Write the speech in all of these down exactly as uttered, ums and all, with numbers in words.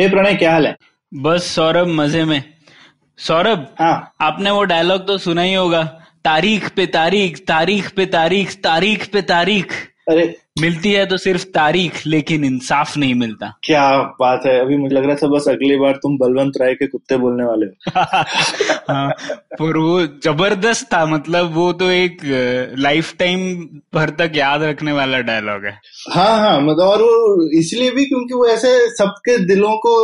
हे प्रणय, क्या हाल है? बस सौरभ, मजे में। सौरभ, हाँ, आपने वो डायलॉग तो सुना ही होगा, तारीख़ पे तारीख़, तारीख़ पे तारीख़, तारीख़ पे तारीख़। अरे मिलती है तो सिर्फ तारीख, लेकिन इंसाफ नहीं मिलता। क्या बात है! अभी मुझे लग रहा था बस अगली बार तुम बलवंत राय के कुत्ते बोलने वाले हो। हाँ, पर वो जबरदस्त था। मतलब वो तो एक लाइफ टाइम भर तक याद रखने वाला डायलॉग है। हाँ हाँ, मतलब और वो इसलिए भी क्योंकि वो ऐसे सबके दिलों को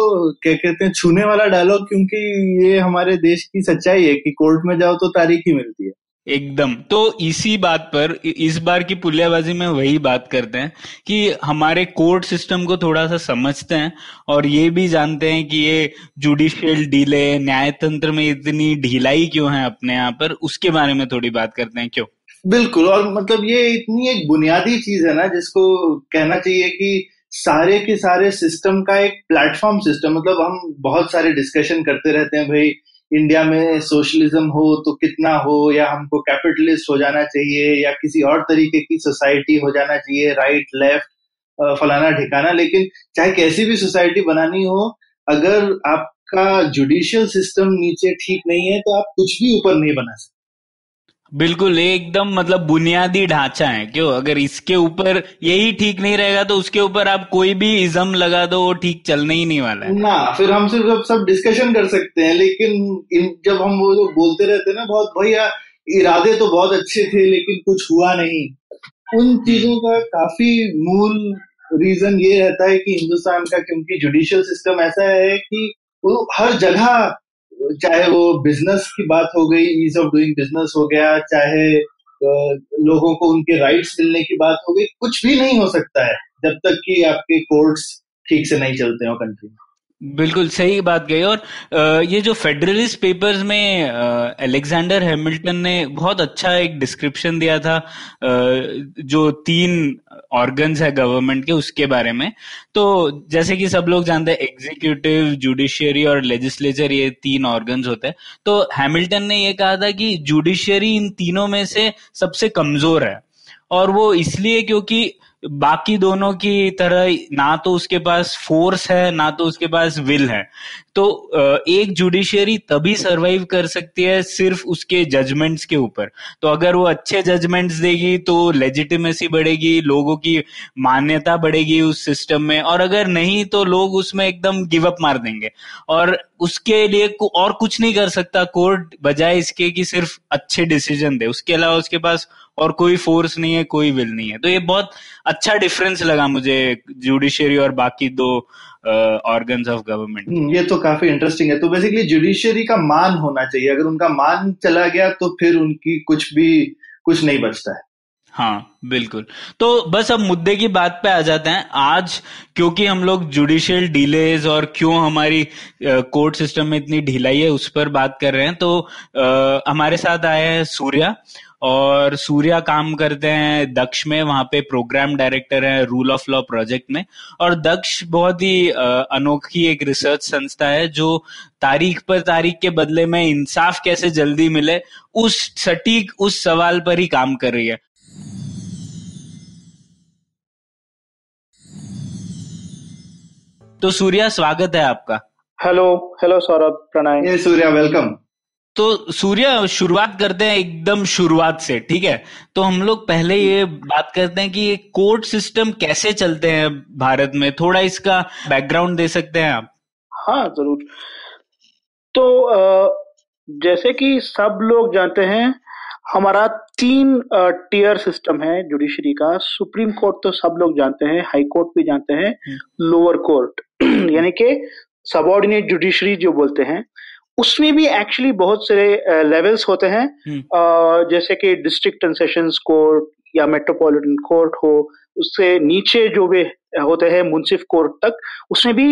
क्या कहते हैं छूने वाला डायलॉग, क्योंकि ये हमारे देश की सच्चाई है कि कोर्ट में जाओ तो तारीख ही मिलती है। एकदम। तो इसी बात पर इस बार की पुलियाबाज़ी में वही बात करते हैं कि हमारे कोर्ट सिस्टम को थोड़ा सा समझते हैं और ये भी जानते हैं कि ये जुडिशियल डीले, न्यायतंत्र में इतनी ढिलाई क्यों है अपने यहाँ पर, उसके बारे में थोड़ी बात करते हैं। क्यों? बिल्कुल। और मतलब ये इतनी एक बुनियादी चीज है ना, जिसको कहना चाहिए कि सारे के सारे सिस्टम का एक प्लेटफॉर्म सिस्टम। मतलब हम बहुत सारे डिस्कशन करते रहते हैं, भाई इंडिया में सोशलिज्म हो तो कितना हो, या हमको कैपिटलिस्ट हो जाना चाहिए या किसी और तरीके की सोसाइटी हो जाना चाहिए, राइट लेफ्ट फलाना ठिकाना। लेकिन चाहे कैसी भी सोसाइटी बनानी हो, अगर आपका जुडिशियल सिस्टम नीचे ठीक नहीं है तो आप कुछ भी ऊपर नहीं बना सकते। बिल्कुल, एकदम। मतलब बुनियादी ढांचा है। क्यों? अगर इसके ऊपर यही ठीक नहीं रहेगा तो उसके ऊपर आप कोई भी इज्म लगा दो, वो ठीक चलने ही नहीं वाला है ना। फिर हम सिर्फ सब डिस्कशन कर सकते हैं, लेकिन जब हम वो बोलते रहते हैं ना बहुत, भैया इरादे तो बहुत अच्छे थे लेकिन कुछ हुआ नहीं, उन चीजों का काफी मूल रीजन ये रहता है कि हिंदुस्तान का, क्योंकि जुडिशियल सिस्टम ऐसा है कि वो हर जगह, चाहे वो बिजनेस की बात हो गई, ईज ऑफ डूइंग बिजनेस हो गया, चाहे लोगों को उनके राइट्स मिलने की बात हो गई, कुछ भी नहीं हो सकता है जब तक कि आपके कोर्ट्स ठीक से नहीं चलते हो कंट्री में। बिल्कुल सही बात गई। और ये जो फेडरलिस्ट पेपर्स में अलेक्जेंडर हैमिल्टन ने बहुत अच्छा एक डिस्क्रिप्शन दिया था जो तीन ऑर्गन्स है गवर्नमेंट के, उसके बारे में। तो जैसे कि सब लोग जानते हैं, एग्जीक्यूटिव, जुडिशियरी और लेजिस्लेचर, ये तीन ऑर्गन्स होते हैं। तो हैमिल्टन ने ये कहा था कि जुडिशियरी इन तीनों में से सबसे कमजोर है, और वो इसलिए क्योंकि बाकी दोनों की तरह ना तो उसके पास फोर्स है ना तो उसके पास विल है। तो एक जुडिशियरी तभी सरवाइव कर सकती है सिर्फ उसके जजमेंट्स के ऊपर। तो अगर वो अच्छे जजमेंट्स देगी तो लेजिटिमेसी बढ़ेगी, लोगों की मान्यता बढ़ेगी उस सिस्टम में, और अगर नहीं तो लोग उसमें एकदम गिव अप मार देंगे और उसके लिए और कुछ नहीं कर सकता कोर्ट, बजाय इसके कि सिर्फ अच्छे डिसीजन दे। उसके अलावा उसके पास और कोई फोर्स नहीं है, कोई विल नहीं है। तो ये बहुत अच्छा डिफरेंस लगा मुझे जुडिशियरी और बाकी दो ऑर्गन्स ऑफ गवर्नमेंट। ये तो काफी इंटरेस्टिंग है। तो बेसिकली जुडिशियरी का मान होना चाहिए, अगर उनका मान चला गया तो फिर उनकी कुछ भी कुछ नहीं बचता है। हाँ बिल्कुल। तो बस अब मुद्दे की बात पे आ जाते हैं। आज क्योंकि हम लोग जुडिशियल डिलेज और क्यों हमारी कोर्ट सिस्टम में इतनी ढिलाई है उस पर बात कर रहे हैं, तो आ, हमारे साथ आए हैं सूर्या। और सूर्या काम करते हैं दक्ष में, वहां पे प्रोग्राम डायरेक्टर है रूल ऑफ लॉ प्रोजेक्ट में। और दक्ष बहुत ही अनोखी एक रिसर्च संस्था है जो तारीख पर तारीख के बदले में इंसाफ कैसे जल्दी मिले, उस सटीक उस सवाल पर ही काम कर रही है। तो सूर्या, स्वागत है आपका। Hello hello Saurabh, Pranay. ये सूर्या, वेलकम। तो सूर्या, शुरुआत करते हैं एकदम शुरुआत से, ठीक है? तो हम लोग पहले ये बात करते हैं कि ये कोर्ट सिस्टम कैसे चलते हैं भारत में, थोड़ा इसका बैकग्राउंड दे सकते हैं आप? हाँ जरूर। तो जैसे कि सब लोग जानते हैं, हमारा तीन टियर सिस्टम है जुडिशरी का। सुप्रीम कोर्ट तो सब लोग जानते हैं, हाई कोर्ट भी जानते हैं, लोअर कोर्ट यानी कि सबऑर्डिनेट जुडिशरी जो बोलते हैं, उसमें भी एक्चुअली बहुत सारे लेवल्स होते हैं, जैसे कि डिस्ट्रिक्ट कंसेशंस कोर्ट या मेट्रोपॉलिटन कोर्ट हो, उससे नीचे जो भी होते हैं मुंसिफ कोर्ट तक, उसमें भी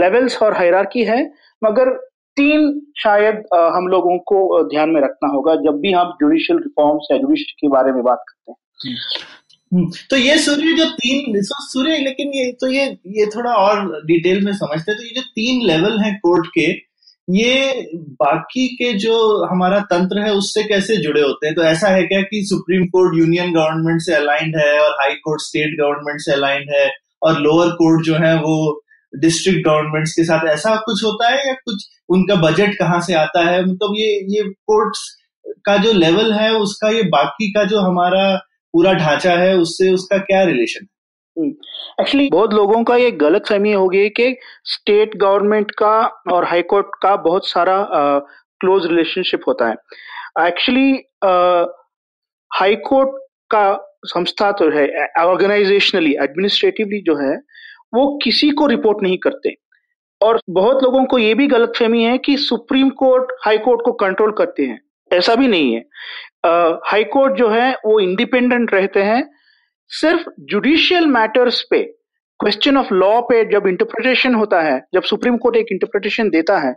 लेवल्स और हायरार्की है। मगर तीन शायद हम लोगों को ध्यान में रखना होगा जब भी हम जुडिशियल रिफॉर्म्स या जुडिशियल के बारे में बात करते हैं। तो ये सूर्य जो तीन सूर्य लेकिन ये तो ये ये थोड़ा और डिटेल में समझते हैं। तो ये जो तीन लेवल हैं कोर्ट के, ये बाकी के जो हमारा तंत्र है उससे कैसे जुड़े होते हैं? तो ऐसा है क्या कि सुप्रीम कोर्ट यूनियन गवर्नमेंट से अलाइंड है और हाई कोर्ट स्टेट गवर्नमेंट से अलाइंड है और लोअर कोर्ट जो है वो डिस्ट्रिक्ट गवर्नमेंट्स के साथ, ऐसा कुछ होता है या कुछ उनका बजट कहाँ से आता है? मतलब ये ये कोर्ट्स का जो लेवल है उसका ये बाकी का जो हमारा पूरा ढांचा है उससे उसका क्या रिलेशन है? एक्चुअली बहुत लोगों का ये गलत फहमी हो गई कि स्टेट गवर्नमेंट का और हाई कोर्ट का बहुत सारा क्लोज uh, रिलेशनशिप होता है। एक्चुअली हाई कोर्ट का संस्था तो है ऑर्गेनाइजेशनली एडमिनिस्ट्रेटिवली जो है वो किसी को रिपोर्ट नहीं करते, और बहुत लोगों को ये भी गलतफहमी है कि सुप्रीम कोर्ट हाई कोर्ट को कंट्रोल करते हैं, ऐसा भी नहीं है। हाई कोर्ट जो है वो इंडिपेंडेंट रहते हैं, सिर्फ जुडिशियल मैटर्स पे क्वेश्चन ऑफ लॉ पे जब इंटरप्रिटेशन होता है, जब सुप्रीम कोर्ट एक इंटरप्रिटेशन देता है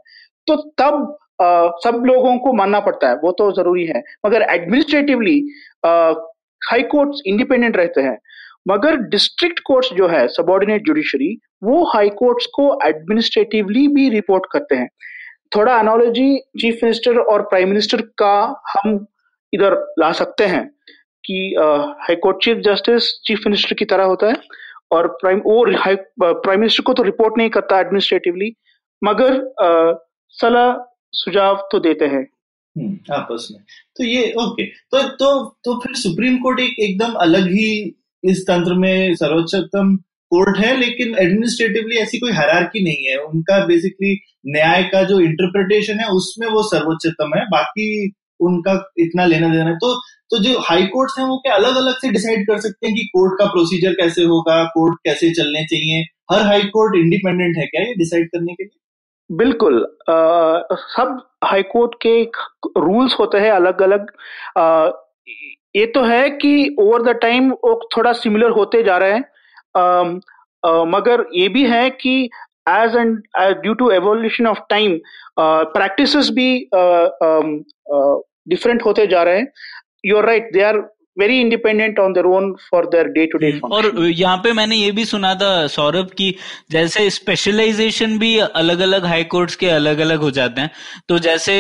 तो तब आ, सब लोगों को मानना पड़ता है, वो तो जरूरी है। मगर एडमिनिस्ट्रेटिवली हाई कोर्ट्स इंडिपेंडेंट रहते हैं, मगर डिस्ट्रिक्ट कोर्ट्स जो है सबॉर्डिनेट जुडिशरी वो हाई कोर्ट्स को एडमिनिस्ट्रेटिवली भी रिपोर्ट करते हैं। थोड़ा एनालॉजी चीफ मिनिस्टर और प्राइम मिनिस्टर का हम इधर ला सकते हैं कि high court chief justice chief minister की तरह होता है और प्राइम वो हाई प्राइम मिनिस्टर को तो रिपोर्ट नहीं करता एडमिनिस्ट्रेटिवली, मगर uh, सलाह सुझाव तो देते हैं आपस में। तो ये ओके तो तो तो फिर सुप्रीम कोर्ट एक एकदम अलग ही इस तंत्र में सर्वोच्चतम कोर्ट है, लेकिन एडमिनिस्ट्रेटिवली ऐसी कोई हायरार्की नहीं है। उनका बेसिकली न्याय का जो इंटरप्रिटेशन है उसमें वो सर्वोच्चतम है, बाकी उनका इतना लेना देना है। तो तो जो हाई कोर्ट्स हैं वो क्या अलग अलग से डिसाइड कर सकते हैं कि कोर्ट का प्रोसीजर कैसे होगा, कोर्ट कैसे चलने चाहिए? हर हाई कोर्ट इंडिपेंडेंट है क्या ये डिसाइड करने के लिए? बिल्कुल, आ, सब हाई कोर्ट के रूल्स होते हैं अलग अलग। आ, ये तो है कि ओवर द टाइम वो थोड़ा सिमिलर होते जा रहे हैं, आ, आ, मगर ये भी है कि as and due to evolution of time practices भी डिफरेंट होते जा रहे हैं। You are right, they are very independent on their own for their day to day. और यहाँ पे मैंने ये भी सुना था सौरभ की जैसे स्पेशलाइजेशन भी अलग अलग हाई कोर्ट्स के अलग अलग हो जाते हैं। तो जैसे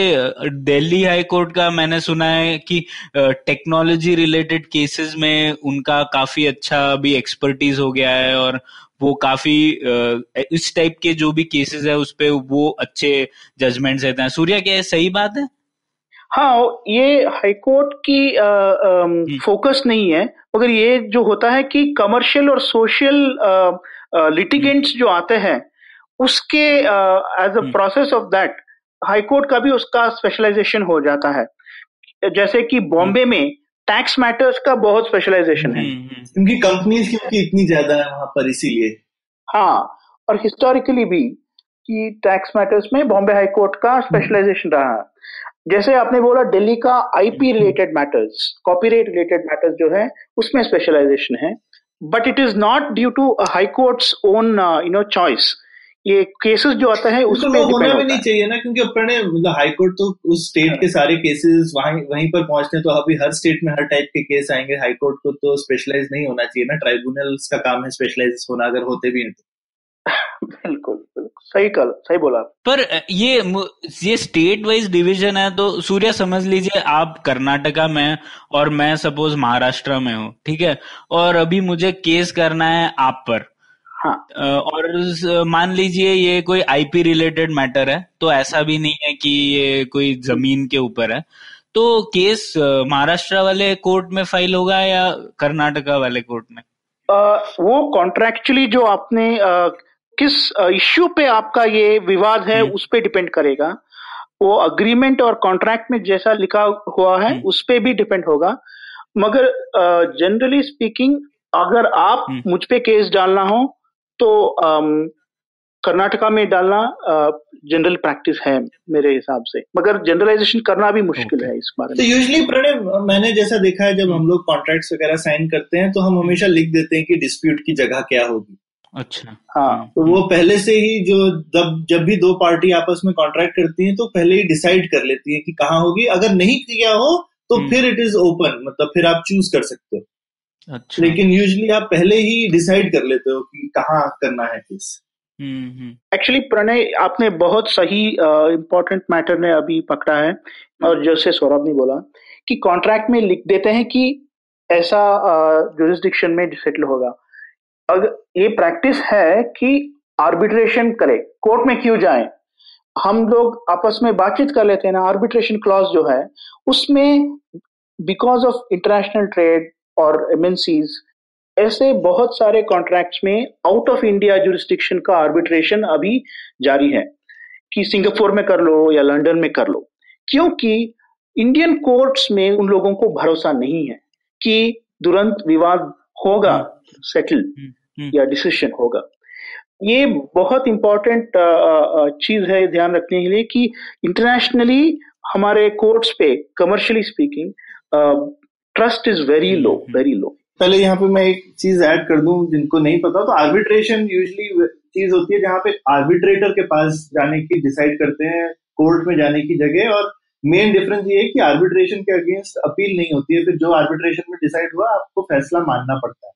दिल्ली हाई कोर्ट का मैंने सुना है कि टेक्नोलॉजी रिलेटेड केसेस में उनका काफी अच्छा भी एक्सपर्टीज हो गया है और वो काफी इस टाइप के जो भी केसेस है उस पे वो अच्छे जजमेंट्स देते हैं। सूर्या, क्या सही बात है? हाँ, ये हाई कोर्ट की फोकस नहीं है, मगर ये जो होता है कि कमर्शियल और सोशल लिटिगेंट्स जो आते हैं उसके as a process of that high court का भी उसका स्पेशलाइजेशन हो जाता है। जैसे कि बॉम्बे में टैक्स मैटर्स का बहुत स्पेशलाइजेशन है क्योंकि कंपनीज की इतनी ज्यादा है वहां पर, इसीलिए। हाँ, और हिस्टोरिकली भी कि टैक्स मैटर्स में बॉम्बे हाई कोर्ट का स्पेशलाइजेशन रहा। जैसे आपने बोला दिल्ली का IP related matters, copyright related matters जो है उसमें स्पेशलाइजेशन है, but it is not due to high courts own you know choice. ये केसेस जो आते हैं उसमें होना भी नहीं चाहिए ना, क्योंकि अपने मतलब हाई कोर्ट तो उस स्टेट के सारे केसेस वहीं वहीं पर पहुंचते हैं, तो अभी हर स्टेट में हर टाइप के केस आएंगे। हाई कोर्ट को तो स्पेशलाइज नहीं होना चाहिए ना, ट्राइब्यूनल्स का काम है स्पेशलाइज होना, अगर होते भी हैं तो। बिल्कुल, बिल्कुल सही कल सही बोला। पर ये ये स्टेट वाइज डिवीजन है, तो सूर्या समझ लीजिए आप कर्नाटका में और मैं सपोज महाराष्ट्र में हूँ, ठीक है, और अभी मुझे केस करना है आप पर। हाँ। और मान लीजिए ये कोई आईपी रिलेटेड मैटर है, तो ऐसा भी नहीं है कि ये कोई जमीन के ऊपर है, तो केस महाराष्ट्र वाले कोर्ट में फाइल होगा या कर्नाटका वाले कोर्ट में? आ, वो कॉन्ट्रैक्चुअली जो आपने आ, किस इश्यू पे आपका ये विवाद है उस पे डिपेंड करेगा। वो अग्रीमेंट और कॉन्ट्रैक्ट में जैसा लिखा हुआ है उस पे भी डिपेंड होगा, मगर जनरली स्पीकिंग अगर आप मुझ पे केस डालना हो तो कर्नाटका में डालना जनरल प्रैक्टिस है मेरे हिसाब से, मगर जनरलाइजेशन करना भी मुश्किल okay. है इस बारे में। तो यूजुअली प्रणव, मैंने जैसा देखा है जब हम लोग कॉन्ट्रैक्ट्स वगैरह साइन करते हैं तो हम हमेशा लिख देते हैं कि डिस्प्यूट की जगह क्या होगी। अच्छा, हाँ, तो वो पहले से ही जो जब जब भी दो पार्टी आपस में कॉन्ट्रैक्ट करती हैं तो पहले ही डिसाइड कर लेती हैं कि कहाँ होगी। अगर नहीं किया हो तो फिर इट इज ओपन, मतलब फिर आप चूज कर सकते हो। अच्छा। लेकिन यूजुअली आप पहले ही डिसाइड कर लेते हो कि कहाँ करना है केस। एक्चुअली प्रणय, आपने बहुत सही इम्पोर्टेंट uh, मैटर ने अभी पकड़ा है, और जैसे सौरभ ने बोला कि कॉन्ट्रैक्ट में लिख देते हैं कि ऐसा जुरिस्डिक्शन uh, में सेटल होगा। अगर ये प्रैक्टिस है कि आर्बिट्रेशन करे, कोर्ट में क्यों जाए, हम लोग आपस में बातचीत कर लेते हैं ना। आर्बिट्रेशन क्लॉज जो है उसमें बिकॉज ऑफ इंटरनेशनल ट्रेड और एमएनसीज ऐसे बहुत सारे कॉन्ट्रैक्ट्स में आउट ऑफ इंडिया जुरिस्डिक्शन का आर्बिट्रेशन अभी जारी है कि सिंगापुर में कर लो या लंदन में कर लो, क्योंकि इंडियन कोर्ट्स में उन लोगों को भरोसा नहीं है कि तुरंत विवाद होगा सेटल या डिसीजन होगा। ये बहुत इंपॉर्टेंट चीज है ध्यान रखने के लिए कि इंटरनेशनली हमारे कोर्ट्स पे commercially speaking trust is very low, very low. पहले यहाँ पे मैं एक चीज ऐड कर दूं जिनको नहीं पता, तो आर्बिट्रेशन यूजुअली चीज होती है जहाँ पे आर्बिट्रेटर के पास जाने की डिसाइड करते हैं कोर्ट में जाने की जगह। और मेन डिफरेंस ये है कि आर्बिट्रेशन के अगेंस्ट अपील नहीं होती है, फिर जो आर्बिट्रेशन में डिसाइड हुआ आपको फैसला मानना पड़ता है।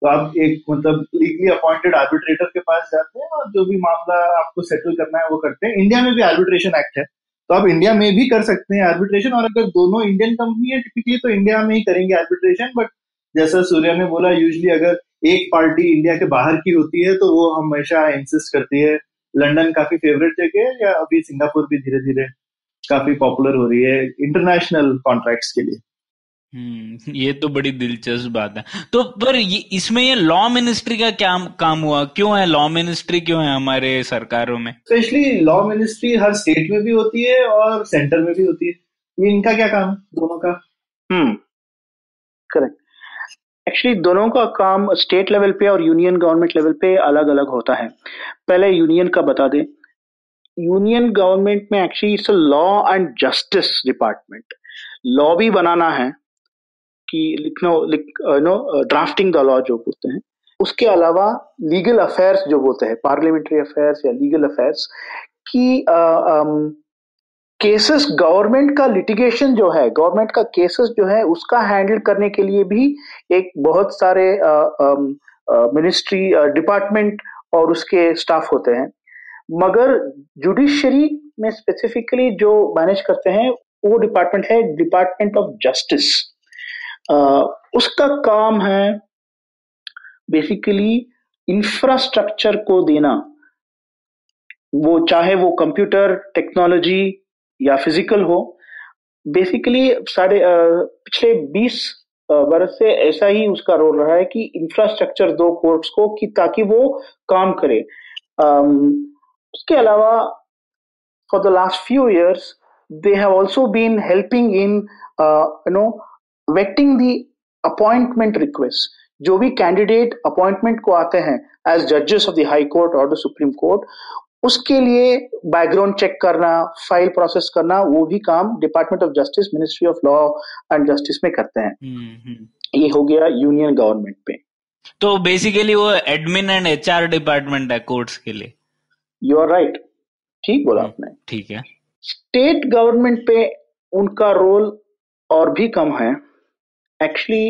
तो आप एक मतलब लीगली अपॉइंटेड आर्बिट्रेटर के पास जाते हैं और जो भी मामला आपको सेटल करना है वो करते हैं। इंडिया में भी आर्बिट्रेशन एक्ट है, तो आप इंडिया में भी कर सकते हैं आर्बिट्रेशन। और अगर दोनों इंडियन कंपनी है टिपिकली तो इंडिया में ही करेंगे आर्बिट्रेशन, बट जैसा सूर्य ने बोला यूजली अगर एक पार्टी इंडिया के बाहर की होती है तो वो हमेशा इंसिस्ट करती है। लंदन काफी फेवरेट जगह है, या अभी सिंगापुर भी धीरे धीरे काफी पॉपुलर हो रही है इंटरनेशनल कॉन्ट्रैक्ट्स के लिए। हम्म, ये तो बड़ी दिलचस्प बात है। तो पर ये, इसमें ये लॉ मिनिस्ट्री का क्या काम हुआ, क्यों है लॉ मिनिस्ट्री, क्यों है हमारे सरकारों में? स्पेशली लॉ मिनिस्ट्री हर स्टेट में भी होती है और सेंटर में भी होती है, ये इनका क्या काम दोनों का? हम्म, करेक्ट। एक्चुअली दोनों का काम स्टेट लेवल पे और यूनियन गवर्नमेंट लेवल पे अलग अलग होता है। पहले यूनियन का बता दें, यूनियन गवर्नमेंट में actually it's a law and justice department. Law भी बनाना है कि लिखना, नो ड्राफ्टिंग द लॉ जो बोलते हैं, उसके अलावा लीगल अफेयर्स जो बोलते हैं, पार्लियामेंट्री अफेयर्स या लीगल अफेयर्स की केसेस, गवर्नमेंट का लिटिगेशन जो है, गवर्नमेंट का केसेस जो है उसका हैंडल करने के लिए भी एक बहुत सारे मिनिस्ट्री डिपार्टमेंट और उसके स्टाफ होते हैं। मगर जुडिशरी में स्पेसिफिकली जो मैनेज करते हैं वो डिपार्टमेंट है डिपार्टमेंट ऑफ जस्टिस। उसका काम है बेसिकली इंफ्रास्ट्रक्चर को देना, वो चाहे वो कंप्यूटर टेक्नोलॉजी या फिजिकल हो। बेसिकली साढ़े पिछले बीस बरस से ऐसा ही उसका रोल रहा है कि इंफ्रास्ट्रक्चर दो कोर्ट्स को कि ताकि वो काम करे। उसके अलावा for the last few years they have also been helping in you know vetting the appointment request. जो भी कैंडिडेट अपॉइंटमेंट को आते हैं एज जजेस ऑफ द हाई कोर्ट और द सुप्रीम कोर्ट, उसके लिए बैकग्राउंड चेक करना, फाइल प्रोसेस करना, वो भी काम department of justice ministry of law and justice में करते हैं। mm-hmm. ये हो गया यूनियन गवर्नमेंट पे। तो बेसिकली वो एडमिन एंड एचआर डिपार्टमेंट है कोर्ट्स के लिए। यू आर राइट, ठीक बोला आपने, ठीक है। स्टेट गवर्नमेंट पे उनका रोल और भी कम है एक्चुअली,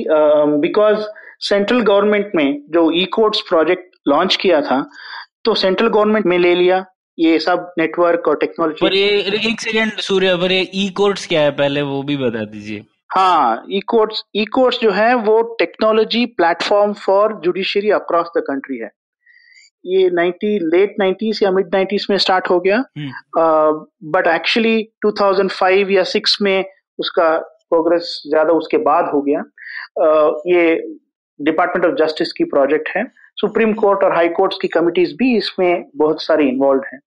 बिकॉज सेंट्रल गवर्नमेंट में जो ई कोर्ट्स प्रोजेक्ट लॉन्च किया था तो सेंट्रल गवर्नमेंट में ले लिया ये सब नेटवर्क और टेक्नोलॉजी। पर ये एक सेकंड सूर्य, पर ये ई कोर्ट्स क्या है पहले वो भी बता दीजिए। हाँ, ई कोर्ट्स ई कोर्ट्स जो है वो technology platform for judiciary across the country है। ये नाइन्टी लेट नाइन्टीज या मिड नाइन्टीज में स्टार्ट हो गया, but actually two thousand five or six में उसका प्रोग्रेस ज्यादा उसके बाद हो गया। uh, ये डिपार्टमेंट ऑफ जस्टिस की प्रोजेक्ट है। सुप्रीम कोर्ट और हाई कोर्ट्स की कमिटीज भी इसमें बहुत सारी इन्वॉल्व हैं।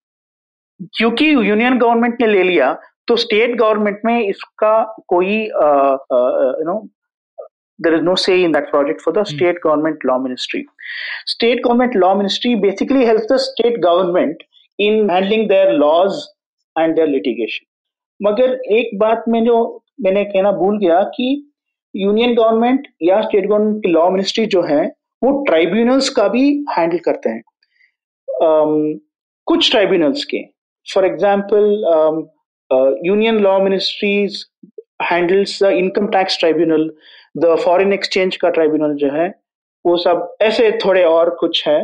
क्योंकि यूनियन गवर्नमेंट ने ले लिया तो स्टेट गवर्नमेंट में इसका कोई you know There is no say in that project for the mm-hmm. State Government Law Ministry. State Government Law Ministry basically helps the state government in handling their laws and their litigation. मगर एक बात में जो मैंने कहना भूल गया कि यूनियन गवर्नमेंट या स्टेट गवर्नमेंट की लॉ मिनिस्ट्री जो है वो ट्राइब्यूनल्स का भी हैंडल करते हैं. um, कुछ ट्राइब्यूनल्स के for example union law ministries handles the income tax tribunal, the foreign exchange का ट्राइब्यूनल जो है वो सब, ऐसे थोड़े और कुछ है.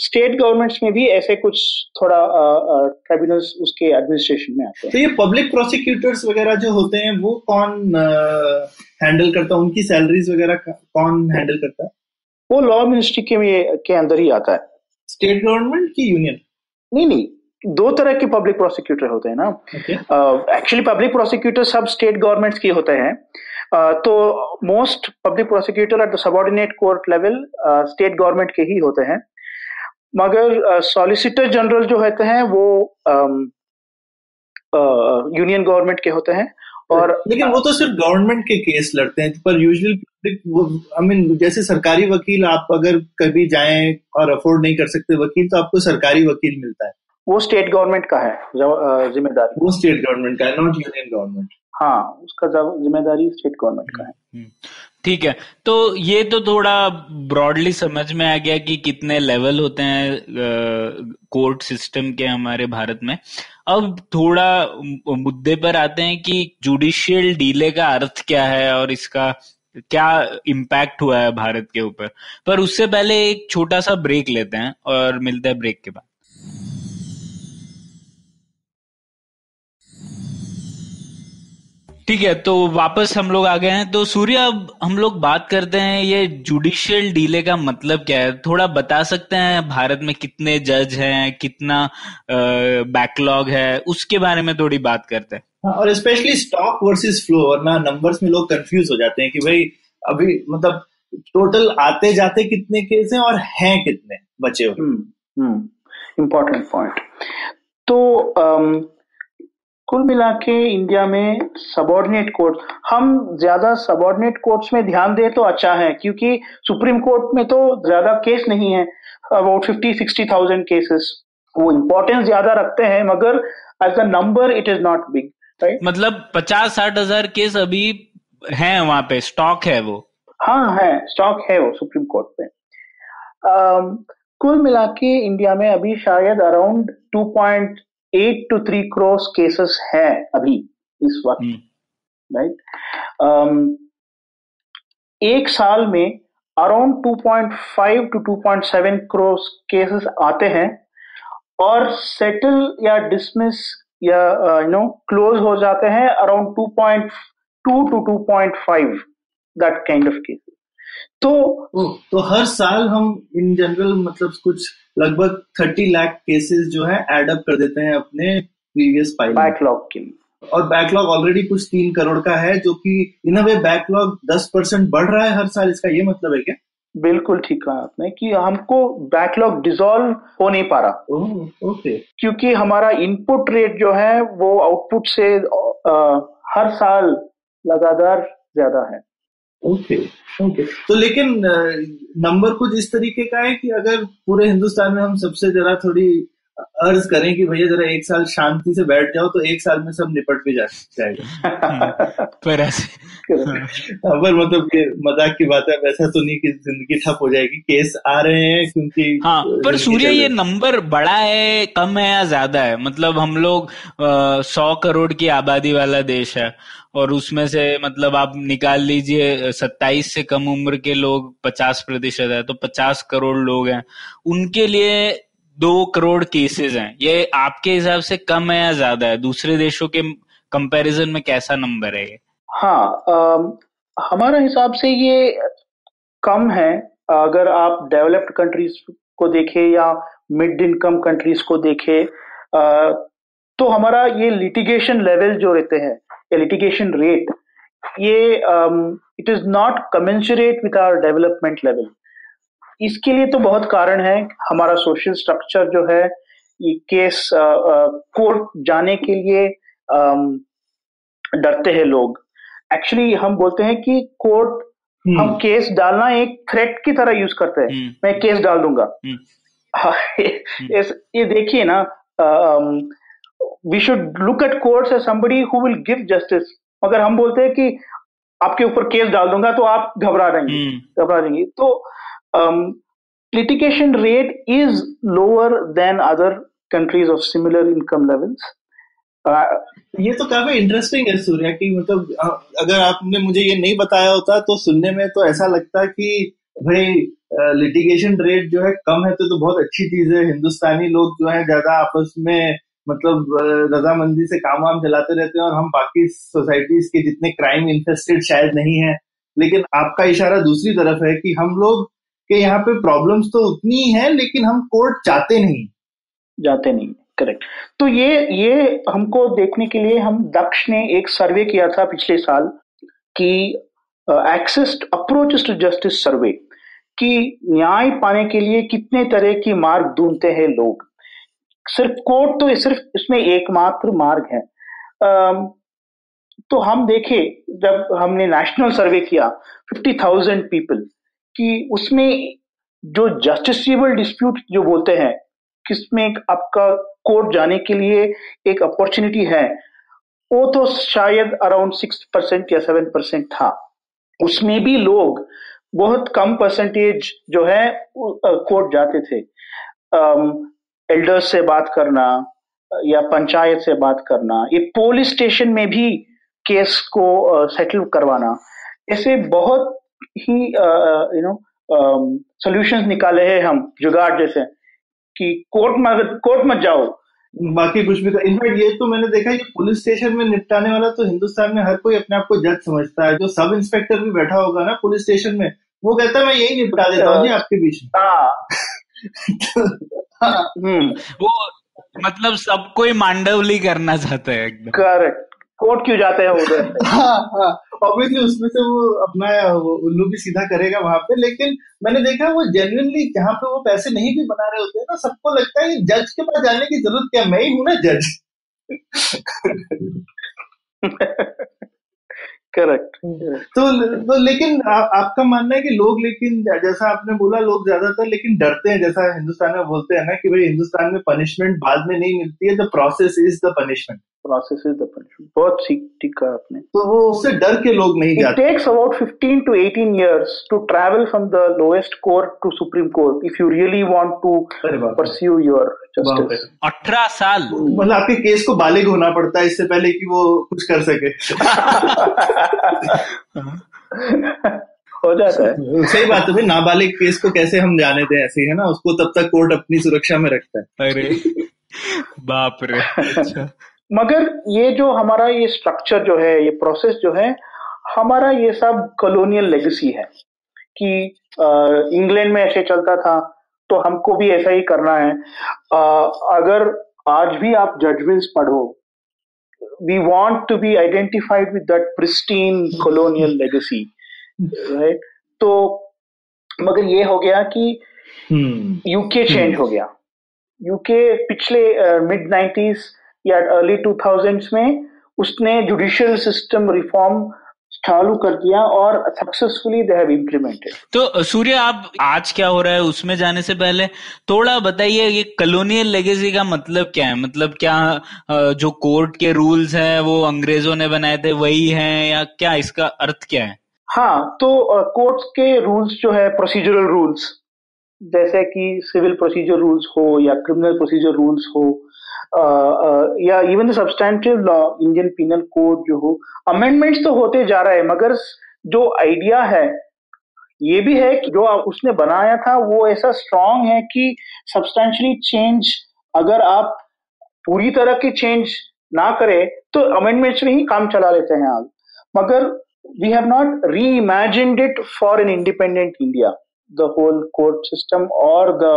स्टेट गवर्नमेंट्स में भी ऐसे कुछ थोड़ा ट्राइब्यूनल्स उसके एडमिनिस्ट्रेशन में आते हैं. तो ये पब्लिक प्रोसिक्यूटर्स वगैरह जो होते हैं वो कौन हैंडल करता है, उनकी सैलरीज वगैरह कौन हैंडल करता है? वो लॉ मिनिस्ट्री के के अंदर ही आता है. स्टेट गवर्नमेंट की यूनियन नहीं नहीं दो तरह के पब्लिक प्रोसिक्यूटर होते हैं ना. एक्चुअली पब्लिक प्रोसिक्यूटर सब स्टेट गवर्नमेंट्स के होते हैं. uh, तो most public prosecutor at the subordinate court level state government के ही होते हैं. मगर सॉलिसिटर uh, जनरल जो होते हैं वो यूनियन uh, गवर्नमेंट uh, के होते हैं. और लेकिन वो तो सिर्फ गवर्नमेंट के केस लड़ते हैं. पर यूजुअली आई मीन जैसे सरकारी वकील, आप अगर कभी जाएं और अफोर्ड नहीं कर सकते वकील तो आपको सरकारी वकील मिलता है. वो स्टेट गवर्नमेंट का है जिम्मेदारी. वो स्टेट गवर्नमेंट का है, नॉट यूनियन गवर्नमेंट. हाँ, उसका जिम्मेदारी स्टेट गवर्नमेंट का है. ठीक है, तो ये तो थोड़ा ब्रॉडली समझ में आ गया कि कितने लेवल होते हैं कोर्ट सिस्टम के हमारे भारत में. अब थोड़ा मुद्दे पर आते हैं कि जुडिशियल डीले का अर्थ क्या है और इसका क्या इम्पैक्ट हुआ है भारत के ऊपर. पर उससे पहले एक छोटा सा ब्रेक लेते हैं और मिलते हैं ब्रेक के बाद. ठीक है, तो वापस हम लोग आ गए हैं. तो सूर्य, अब हम लोग बात करते हैं ये जुडिशियल डीले का मतलब क्या है. थोड़ा बता सकते हैं भारत में कितने जज हैं, कितना बैकलॉग है, उसके बारे में थोड़ी बात करते हैं. और स्पेशली स्टॉक वर्सेस फ्लो, वरना नंबर्स में लोग कंफ्यूज हो जाते हैं कि भाई अभी मतलब टोटल आते जाते कितने केस हैं और हैं कितने बचे हुए. Important point. तो um, कुल मिला के इंडिया में सबऑर्डिनेट कोर्ट, हम ज्यादा सबऑर्डिनेट कोर्ट्स में ध्यान दें तो अच्छा है क्योंकि सुप्रीम कोर्ट में तो ज्यादा केस नहीं है, about fifty sixty thousand cases. वो इम्पोर्टेंस ज्यादा रखते हैं मगर as the number it is not big, right. मतलब पचास साठ हजार केस अभी हैं वहां पे, स्टॉक है वो. हाँ है, स्टॉक है वो सुप्रीम कोर्ट पे. um, कुल मिला के इंडिया में अभी शायद around two point eight to three crore cases है अभी इस वक्त, राइट. um, एक साल में around two point five to two point seven crore cases आते हैं और सेटल या डिसमिस या यू नो क्लोज हो जाते हैं around two point two to two point five that kind of cases. तो तो हर साल हम इन जनरल मतलब कुछ लगभग तीस लाख केसेस जो है एड अप कर देते हैं अपने प्रीवियस फाइल बैकलॉग के लिए. और बैकलॉग ऑलरेडी कुछ तीन करोड़ का है जो कि इन अ वे बैकलॉग दस परसेंट बढ़ रहा है हर साल. इसका ये मतलब है क्या? बिल्कुल ठीक कहा आपने कि हमको बैकलॉग डिसॉल्व हो नहीं पा रहा. ओके, क्योंकि हमारा इनपुट रेट जो है वो आउटपुट से आ, हर साल लगातार ज्यादा है. Okay okay, okay okay. तो लेकिन नंबर कुछ इस तरीके का है कि अगर पूरे हिंदुस्तान में हम सबसे जरा थोड़ी अर्ज करें कि भैया जरा एक साल शांति से बैठ जाओ तो एक साल में सब निपट भी जाएगा. पर पर मतलब मजाक की बात है, वैसा तो नहीं कि जिंदगी ठप हो जाएगी. केस आ रहे हैं क्योंकि हाँ. पर सूर्य, ये नंबर बड़ा है, कम है या ज्यादा है? मतलब हम लोग सौ करोड़ की आबादी वाला देश है और उसमें से मतलब आप निकाल लीजिए सत्ताईस से कम उम्र के लोग पचास प्रतिशत है, तो पचास करोड़ लोग हैं, उनके लिए दो करोड़ केसेस हैं. ये आपके हिसाब से कम है या ज्यादा है? दूसरे देशों के कंपैरिजन में कैसा नंबर है ये? हाँ, आ, हमारा हिसाब से ये कम है. अगर आप डेवलप्ड कंट्रीज को देखें या मिड इनकम कंट्रीज को देखें तो हमारा ये लिटिगेशन लेवल जो रहते हैं या लिटिगेशन रेट, ये it is not commensurate with our development level. इसके लिए तो बहुत कारण है. हमारा सोशल स्ट्रक्चर जो है, ये केस कोर्ट जाने के लिए आ, डरते हैं लोग. एक्चुअली हम बोलते हैं कि कोर्ट हम केस डालना एक थ्रेट की तरह यूज करते हैं, मैं केस डाल दूंगा। ये देखिए ना, we should look at courts as somebody who will give justice. अगर हम बोलते हैं कि आपके ऊपर केस डाल दूंगा तो आप घबरा जाएंगे घबरा जाएंगे तो litigation rate is lower than other countries of similar income levels. ये तो काफी इंटरेस्टिंग है सूर्या, कि मतलब अगर आपने मुझे ये नहीं बताया होता तो सुनने में तो ऐसा लगता कि भाई लिटिगेशन रेट जो है कम है तो तो बहुत अच्छी चीज है, हिंदुस्तानी लोग जो है ज्यादा आपस में मतलब रजामंदी से काम वाम चलाते रहते हैं और हम बाकी सोसाइटीज के जितने क्राइम इन्फेस्टेड शायद नहीं है। लेकिन आपका इशारा दूसरी तरफ है कि हम लोग के यहाँ पे प्रॉब्लम्स तो उतनी ही है लेकिन हम कोर्ट जाते नहीं जाते नहीं करेक्ट। तो ये ये हमको देखने के लिए हम दक्ष ने एक सर्वे किया था पिछले साल कि access approaches to justice survey, कि न्याय पाने के लिए कितने तरह की मार्ग ढूंढते हैं लोग। सिर्फ कोर्ट तो सिर्फ इसमें एकमात्र मार्ग है। uh, तो हम देखे जब हमने नेशनल सर्वे किया फिफ्टी थाउज़ेंड पीपल, कि उसमें जो जस्टिसेबल डिस्प्यूट जो बोलते हैं किसमें आपका कोर्ट जाने के लिए एक अपॉर्चुनिटी है, वो तो शायद अराउंड सिक्स परसेंट या सेवन परसेंट था। उसमें भी लोग बहुत कम परसेंटेज जो है कोर्ट जाते थे। एल्डर्स से बात करना या पंचायत से बात करना, ये पुलिस स्टेशन में भी केस को सेटल करवाना, ऐसे बहुत ही यू नो सॉल्यूशंस निकाले हैं हम, जुगाड़ जैसे कि कोर्ट मत कोर्ट मत जाओ बाकी कुछ भी। इनफैक्ट ये तो मैंने देखा है कि पुलिस स्टेशन में निपटाने वाला तो हिंदुस्तान में हर कोई अपने आप को जज समझता है। जो सब इंस्पेक्टर भी बैठा होगा ना पुलिस स्टेशन में, वो कहता है मैं यही निपटा देता हूँ आपके बीच में। वो मतलब सबको ही मांडवली करना चाहता है एकदम। करेक्ट, कोर्ट क्यों जाते हैं उधर? हाँ हाँ ऑब्वियसली उसमें से वो अपना उल्लू भी सीधा करेगा वहां पे। लेकिन मैंने देखा वो जेन्युइनली जहाँ पे वो पैसे नहीं भी बना रहे होते हैं ना, सबको लगता है जज के पास जाने की जरूरत क्या, मैं ही हूं ना जज। करेक्ट। तो, तो लेकिन आ, आपका मानना है कि लोग, लेकिन जैसा आपने बोला लोग ज्यादातर लेकिन डरते हैं, जैसा हिंदुस्तान में बोलते हैं ना कि भाई हिंदुस्तान में पनिशमेंट बाद में नहीं मिलती है, the process is the punishment process is the punishment बहुत ठीक कहा आपने। तो वो उससे डर के लोग नहीं जाते। It takes about fifteen to eighteen years to travel from the lowest court to supreme court if you really want to pursue your justice. अठारह साल मतलब आपके केस को बालिग होना पड़ता है इससे पहले कि वो कुछ कर सके। हो जाता है। सही बात है, नाबालिग केस को कैसे हम जाने दें ऐसे, है ना, उसको तब तक कोर्ट अपनी सुरक्षा में रखता है। अरे बाप रे। अच्छा। मगर ये जो हमारा ये स्ट्रक्चर जो है, ये प्रोसेस जो है हमारा, ये सब कॉलोनियल लेगेसी है कि इंग्लैंड में ऐसे चलता था तो हमको भी ऐसा ही करना है। आ, अगर आज भी आप जजमेंट्स पढ़ो, we want to be identified with that pristine colonial legacy, right? तो मगर ये हो गया कि यूके hmm. Change hmm. हो गया। यूके पिछले मिड नाइंटीज़ या अर्ली टू थाउज़ेंड्स में उसने जुडिशियल सिस्टम रिफॉर्म चालू कर दिया और सक्सेसफुली दे हैव इम्प्लीमेंटेड। तो सूर्य, आप आज क्या हो रहा है उसमें जाने से पहले थोड़ा बताइए ये कॉलोनियल लेगेसी का मतलब क्या है। मतलब क्या जो कोर्ट के रूल्स हैं वो अंग्रेजों ने बनाए थे वही हैं, या क्या इसका अर्थ क्या है? हाँ, तो कोर्ट्स के रूल्स जो है, प्रोसीजरल रूल्स जैसे कि सिविल प्रोसीजर रूल्स हो या क्रिमिनल प्रोसीजर रूल्स हो आ, आ, या even the substantive law, Indian penal code जो हो, अमेंडमेंट्स तो होते जा रहा है मगर जो आइडिया है ये भी है कि जो उसने बनाया था वो ऐसा स्ट्रांग है कि सब्सटैंशियली चेंज, अगर आप पूरी तरह की चेंज ना करें तो अमेंडमेंट्स में ही काम चला लेते हैं आप। मगर we have not reimagined it for an independent India, the whole court system or the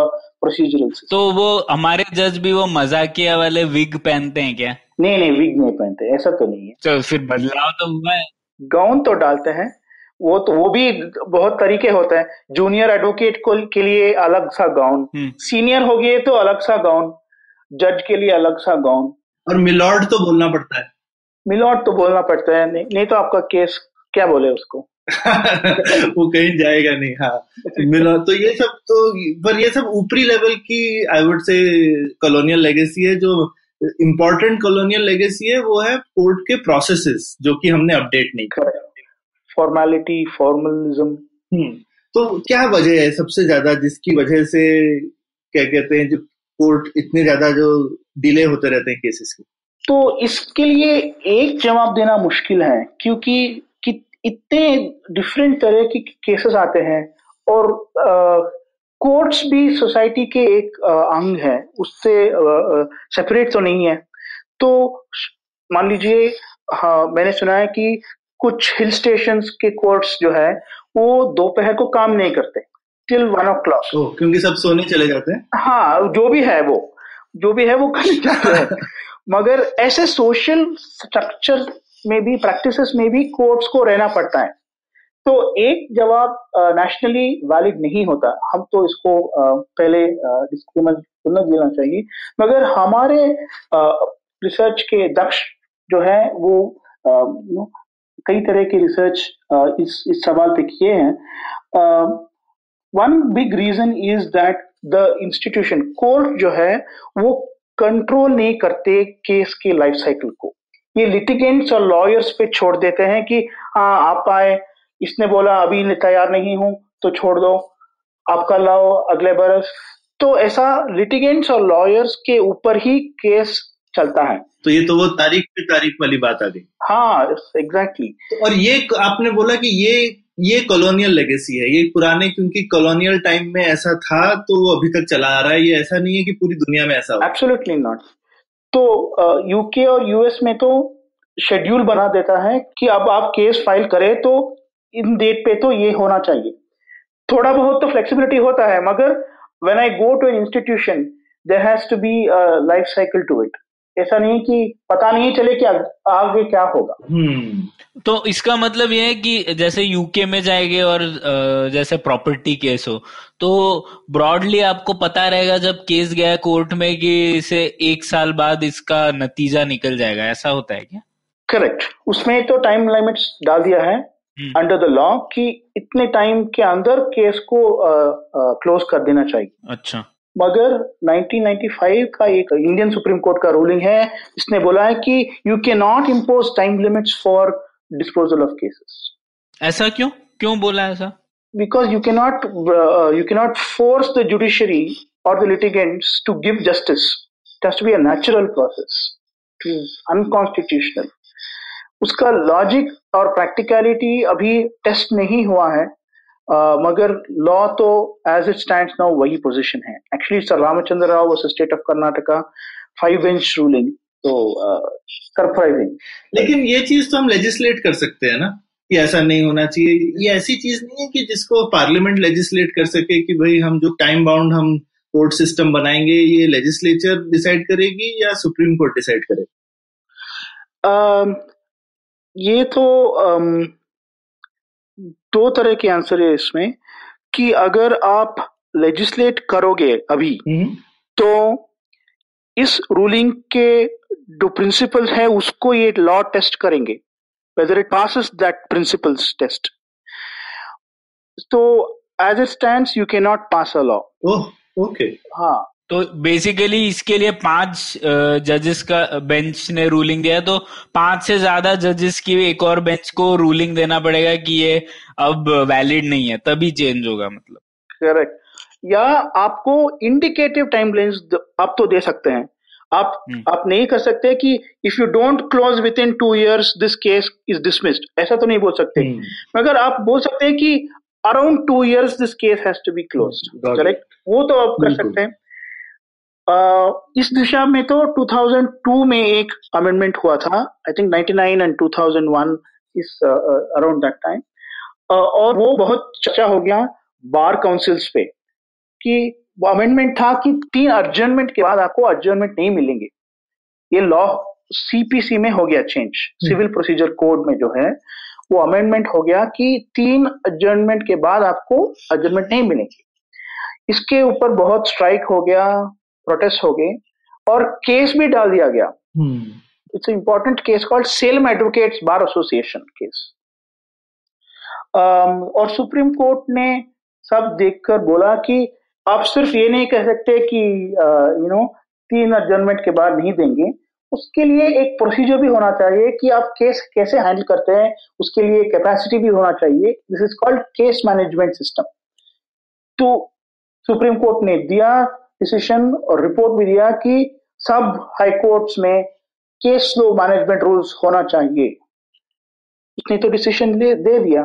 procedural system. तो वो हमारे जज भी वो मजाकिया वाले विग पहनते हैं क्या? नहीं नहीं, विग नहीं पहनते, ऐसा तो नहीं है। तो फिर बदलाव तो हुआ है। गाउन तो डालते हैं वो, तो वो भी बहुत तरीके होते हैं। जूनियर एडवोकेट को के लिए अलग सा गाउन, सीनियर हो गए तो अलग सा गाउन, जज के लिए अलग सा गाउन, और मिलॉर्ड तो बोलना पड़ता है। मिलॉर्ड तो बोलना पड़ता है, नहीं, नहीं तो आपका केस क्या बोले उसको। वो कहीं जाएगा नहीं। हाँ मिला तो ये सब तो पर ये सब ऊपरी लेवल की I would say colonial legacy है। जो इम्पोर्टेंट कॉलोनियल लेगेसी है वो है कोर्ट के प्रोसेसेस जो कि हमने अपडेट नहीं किया, फॉर्मेलिटी फॉर्मलिज्म। तो क्या वजह है सबसे ज्यादा जिसकी वजह से क्या कहते हैं जो कोर्ट इतने ज्यादा जो डिले होते रहते हैं केसेस के? तो इसके लिए एक जवाब देना मुश्किल है क्योंकि इतने डिफरेंट तरह के केसेस आते हैं और कोर्ट्स भी सोसाइटी के एक आ, अंग है, उससे सेपरेट तो नहीं है। तो मान लीजिए हाँ मैंने सुना है कि कुछ हिल स्टेशंस के कोर्ट्स जो है वो दोपहर को काम नहीं करते टिल वन ओ क्लॉक क्योंकि सब सोने चले जाते हैं। हाँ जो भी है वो जो भी है वो करने जाते हैं। मगर ऐसे सोशल स्ट्रक्चर में भी प्रैक्टिसेस में भी कोर्ट्स को रहना पड़ता है। तो एक जवाब नेशनली वैलिड नहीं होता। हम तो इसको आ, पहले डिस्क्लेमर बोलना देना चाहिए। मगर हमारे रिसर्च के दक्ष जो है वो आ, कई तरह के रिसर्च आ, इस इस सवाल पे किए हैं। One big reason is that the institution court जो है वो कंट्रोल नहीं करते केस के लाइफ साइकिल को। ये लिटिगेंट्स और लॉयर्स पे छोड़ देते हैं कि हाँ आप आए, इसने बोला अभी तैयार नहीं हूं तो छोड़ दो, आपका लाओ अगले बरस। तो ऐसा लिटिगेंट्स और लॉयर्स के ऊपर ही केस चलता है। तो ये तो वो तारीख़ पे तारीख़ वाली बात आ गई। हाँ एग्जैक्टली exactly. और ये आपने बोला कि ये ये कॉलोनियल लेगेसी है, ये पुराने क्योंकि कॉलोनियल टाइम में ऐसा था तो वो अभी तक चला आ रहा है। ये ऐसा नहीं है कि पूरी दुनिया में ऐसा। Absolutely not. तो यूके और यूएस में तो शेड्यूल बना देता है कि अब आप केस फाइल करें तो इन डेट पे तो ये होना चाहिए। थोड़ा बहुत तो फ्लेक्सिबिलिटी होता है मगर when I go to an institution there has to be life cycle to it. ऐसा नहीं कि पता नहीं चले कि आगे क्या होगा। हम्म तो इसका मतलब यह है कि जैसे यूके में जाएंगे और जैसे प्रॉपर्टी केस हो तो ब्रॉडली आपको पता रहेगा जब केस गया कोर्ट में कि इसे एक साल बाद इसका नतीजा निकल जाएगा, ऐसा होता है क्या? करेक्ट। उसमें तो टाइम लिमिट्स डाल दिया है अंडर द लॉ कि इतने टाइम के अंदर केस को क्लोज कर देना चाहिए। अच्छा। मगर नाइनटीन नाइंटी फाइव का एक इंडियन सुप्रीम कोर्ट का रूलिंग है, इसने बोला है कि you can not impose time limits for disposal of cases. ऐसा क्यों क्यों बोला ऐसा? Because you can not you can not force the judiciary और the litigants to give justice. It has to be a natural process. It is unconstitutional. उसका logic और practicality अभी test नहीं हुआ है। Uh, मगर लॉ तो एज इट स्टैंड्स नाउ वही पोजीशन है। Actually sir Ramachandra Rao versus state of Karnataka five bench ruling तो सरप्राइजिंग। लेकिन ये चीज तो हम लेजिस्लेट कर सकते हैं ना कि ऐसा नहीं होना चाहिए। ये ऐसी चीज नहीं है कि जिसको पार्लियामेंट लेजिस्लेट कर सके कि भाई हम जो टाइम बाउंड हम कोर्ट सिस्टम बनाएंगे ये लेजिस्लेचर डिसाइड करेगी या सुप्रीम कोर्ट डिसाइड करेगी। uh, ये तो um, दो तरह के आंसर है इसमें कि अगर आप लेजिस्लेट करोगे अभी तो इस रूलिंग के जो प्रिंसिपल्स है उसको ये लॉ टेस्ट करेंगे whether it passes that principles test। तो as it stands you cannot pass a law। Oh okay. हाँ तो बेसिकली इसके लिए पांच जजेस का बेंच ने रूलिंग दिया तो पांच से ज्यादा जजेस की एक और बेंच को रूलिंग देना पड़ेगा कि ये अब वैलिड नहीं है, तभी चेंज होगा मतलब। करेक्ट। या आपको इंडिकेटिव टाइमलाइंस आप तो दे सकते हैं। आप हुँ. आप नहीं कर सकते कि if you don't close within two years this case is dismissed, ऐसा तो नहीं बोल सकते। हुँ. मगर आप बोल सकते हैं कि around two years this case has to be closed. Correct. वो तो आप कर सकते हैं। Uh, इस दिशा में तो दो हज़ार दो में एक अमेंडमेंट हुआ था I think ninety nine and two thousand one is around that time और वो बहुत चर्चा हो गया बार काउंसिल्स पे कि अमेंडमेंट था कि तीन अर्जमेंट के बाद आपको अर्जमेंट नहीं मिलेंगे। ये लॉ सीपीसी में हो गया चेंज, सिविल प्रोसीजर कोड में जो है वो अमेंडमेंट हो गया कि तीन अर्जमेंट के बाद आपको अर्जमेंट नहीं मिलेंगे। इसके ऊपर बहुत स्ट्राइक हो गया, प्रोटेस्ट हो गए और केस भी डाल दिया गया। It's important case called Salem advocates bar association case. और सुप्रीम कोर्ट ने सब देखकर बोला कि आप सिर्फ ये नहीं कह सकते कि यू नो तीन एडजमेंट के बाद नहीं देंगे, उसके लिए एक प्रोसीजर भी होना चाहिए कि आप केस कैसे हैंडल करते हैं, उसके लिए कैपेसिटी भी होना चाहिए। This is called case management system. तो सुप्रीम कोर्ट ने दिया डिसीजन और रिपोर्ट भी दिया कि सब हाई कोर्ट्स में केस लो मैनेजमेंट रूल्स होना चाहिए। उसने तो डिसीजन दे दिया,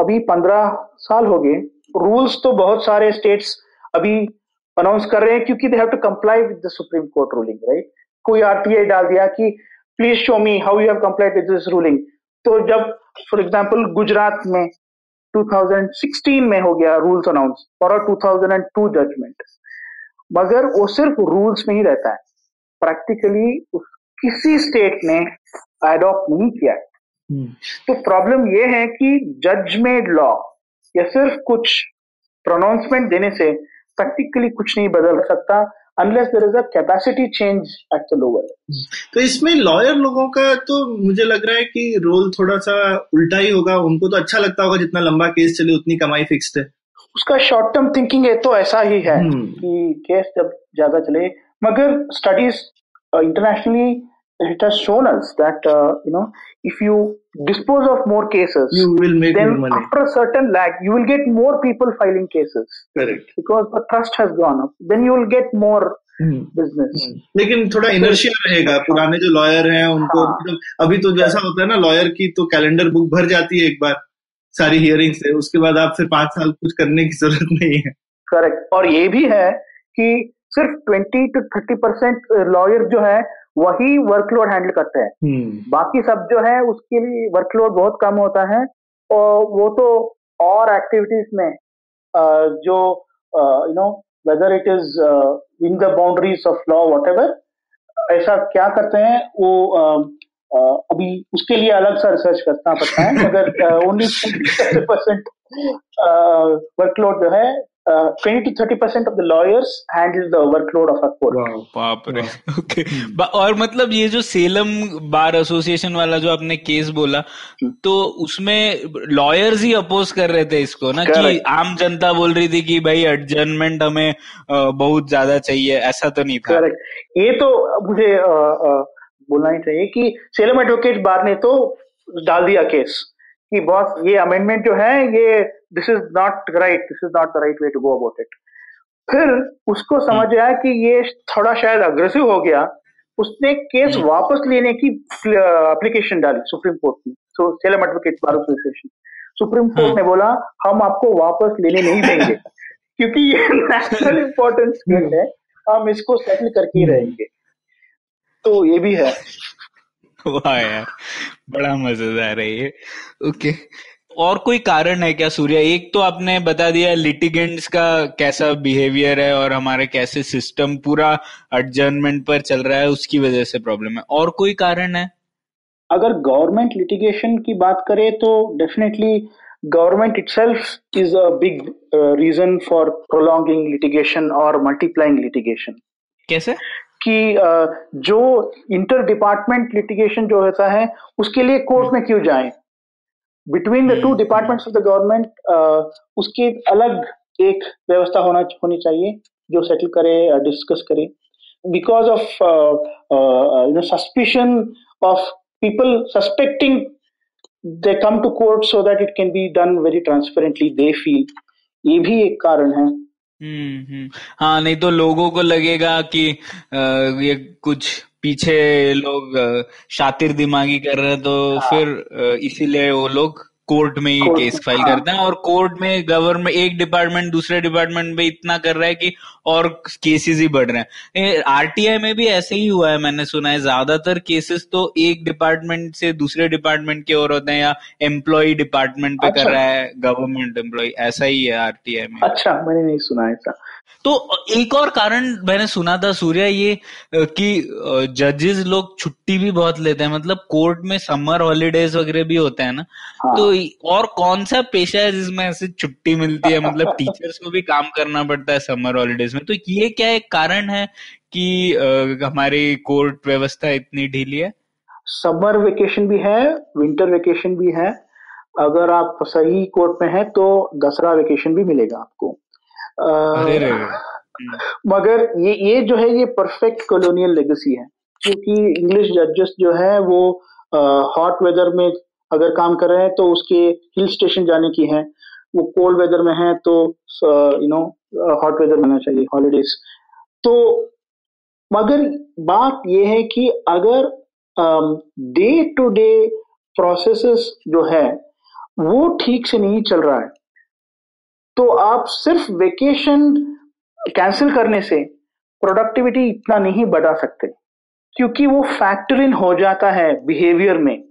अभी पंद्रह साल हो गए। रूल्स तो बहुत सारे स्टेट्स अभी अनाउंस कर रहे हैं क्योंकि they have to comply with the supreme court ruling, right. कोई आरटीआई डाल दिया कि please show me how you have complied with this ruling. तो जब फॉर एग्जांपल गुजरात में दो हज़ार सोलह में हो गया रूल्स अनाउंस और दो हज़ार दो जजमेंट, मगर वो सिर्फ रूल्स में ही रहता है, प्रैक्टिकली उस किसी स्टेट ने एडॉप्ट नहीं किया। hmm. तो प्रॉब्लम ये है कि जज मेड लॉ या सिर्फ कुछ प्रोनाउंसमेंट देने से प्रैक्टिकली कुछ नहीं बदल सकता unless there is a capacity change at the lower. तो इसमें लॉयर लोगों का तो मुझे लग रहा है कि रोल थोड़ा सा उल्टा ही होगा। उनको तो अच्छा लगता होगा जितना लंबा केस चले उतनी कमाई फिक्स्ड है, उसका शॉर्ट टर्म थिंकिंग है तो ऐसा ही है hmm. कि केस जब ज्यादा चले। मगर studies internationally it has shown us that uh, you know if you dispose of more cases you will make then more money. After a certain lag you will get more people filing cases, correct, because the trust has gone up, then you will get more hmm. business hmm. लेकिन थोड़ा inertia रहेगा। पुराने जो lawyer हैं उनको हाँ. अभी तो जैसा होता है ना, lawyer की तो calendar book भर जाती है एक बार सारी hearings से, उसके बाद आप फिर पांच साल कुछ करने की जरूरत नहीं है, correct। और ये भी है कि सिर्फ बीस टू तीस परसेंट lawyer जो है वही वर्कलोड हैंडल करते हैं। hmm. बाकी सब जो है उसके लिए वर्कलोड बहुत कम होता है और वो तो और एक्टिविटीज में जो you know whether it is in the boundaries of law whatever, ऐसा क्या करते हैं वो uh, uh, अभी उसके लिए अलग सा रिसर्च करना पड़ता है। मगर ओनली थर्टी परसेंट वर्कलोड जो है twenty to thirty percent of the lawyers handle the workload of our court. Wow, बाप रे, okay. और मतलब ये जो सेलम बार एसोसिएशन वाला जो आपने केस बोला तो उसमें लॉयर्स ही अपोज कर रहे थे इसको ना, कि आम जनता बोल रही थी कि भाई एडजर्नमेंट हमें बहुत ज्यादा चाहिए, ऐसा तो नहीं था। करेक्ट, ये तो मुझे बोलना ही चाहिए कि सेलम एडवोकेट बार ने तो डाल दिया केस कि बॉस ये अमेंडमेंट जो है ये this is not right, this is not the right way to go about it. फिर उसको समझ आया कि ये थोड़ा शायद अग्रेसिव हो गया, उसने केस वापस लेने की एप्लीकेशन डाली सुप्रीम कोर्ट में। So Salem advocate bar association, supreme court ने बोला हम आपको वापस लेने नहीं देंगे क्योंकि ये नेशनल इम्पोर्टेंस केस है, हम इसको सेटल करके ही रहेंगे। तो ये भी है। वाह यार, बड़ा मजेदार है ये। ओके, और कोई कारण है क्या सूर्या? एक तो आपने बता दिया लिटिगेंट्स का कैसा बिहेवियर है और हमारे कैसे सिस्टम पूरा एडजर्नमेंट पर चल रहा है, उसकी वजह से प्रॉब्लम है। और कोई कारण है? अगर गवर्नमेंट लिटिगेशन की बात करें तो definitely government itself is a big reason for prolonging litigation और मल्टीप्लाइंग लिटिगेशन। कैसे कि uh, जो इंटर डिपार्टमेंट लिटिगेशन जो होता है उसके लिए कोर्ट में क्यों जाए, between the two departments of the government उसकी अलग एक व्यवस्था होना होनी चाहिए जो सेटल करे, डिस्कस करे। Because of you know suspicion of people suspecting they come to court so that it can be done very transparently they feel, ये भी एक कारण है। हम्म, हाँ, नहीं तो लोगों को लगेगा कि ये कुछ पीछे लोग शातिर दिमागी कर रहे हैं, तो हाँ। फिर इसीलिए वो लोग कोर्ट में ही केस फाइल हाँ। करते हैं। और कोर्ट में गवर्नमेंट एक डिपार्टमेंट दूसरे डिपार्टमेंट में इतना कर रहा है कि और केसेस ही बढ़ रहे हैं। आरटीआई में भी ऐसे ही हुआ है, मैंने सुना है। ज्यादातर केसेस तो एक डिपार्टमेंट से दूसरे डिपार्टमेंट के और होते हैं या एम्प्लॉय डिपार्टमेंट पे अच्छा। कर रहा है गवर्नमेंट एम्प्लॉय, ऐसा ही है आरटीआई में। अच्छा, मैंने नहीं सुना है ऐसा। तो एक और कारण मैंने सुना था सूर्या ये कि जजेस लोग छुट्टी भी बहुत लेते हैं, मतलब कोर्ट में समर हॉलीडेज वगैरह भी होते हैं ना हाँ। तो और कौन सा पेशा है जिसमें ऐसे छुट्टी मिलती है, मतलब टीचर्स को भी काम करना पड़ता है समर हॉलीडेज में। तो ये क्या एक कारण है कि आ, हमारी कोर्ट व्यवस्था इतनी ढीली है? समर वेकेशन भी है, विंटर वेकेशन भी है, अगर आप सही कोर्ट में हैं तो दसरा वेकेशन भी मिलेगा आपको। मगर ये ये जो है ये परफेक्ट कॉलोनियल लेगेसी है, क्योंकि इंग्लिश जजेस जो है वो हॉट वेदर में अगर काम कर रहे हैं तो उसके हिल स्टेशन जाने की है, वो कोल्ड वेदर में है तो यू नो हॉट वेदर होना चाहिए, हॉलीडेज। तो मगर बात ये है कि अगर डे टू डे प्रोसेसेस जो है वो ठीक से नहीं चल रहा है तो आप सिर्फ वेकेशन कैंसिल करने से प्रोडक्टिविटी इतना नहीं बढ़ा सकते, क्योंकि वो फैक्टर इन हो जाता है बिहेवियर में,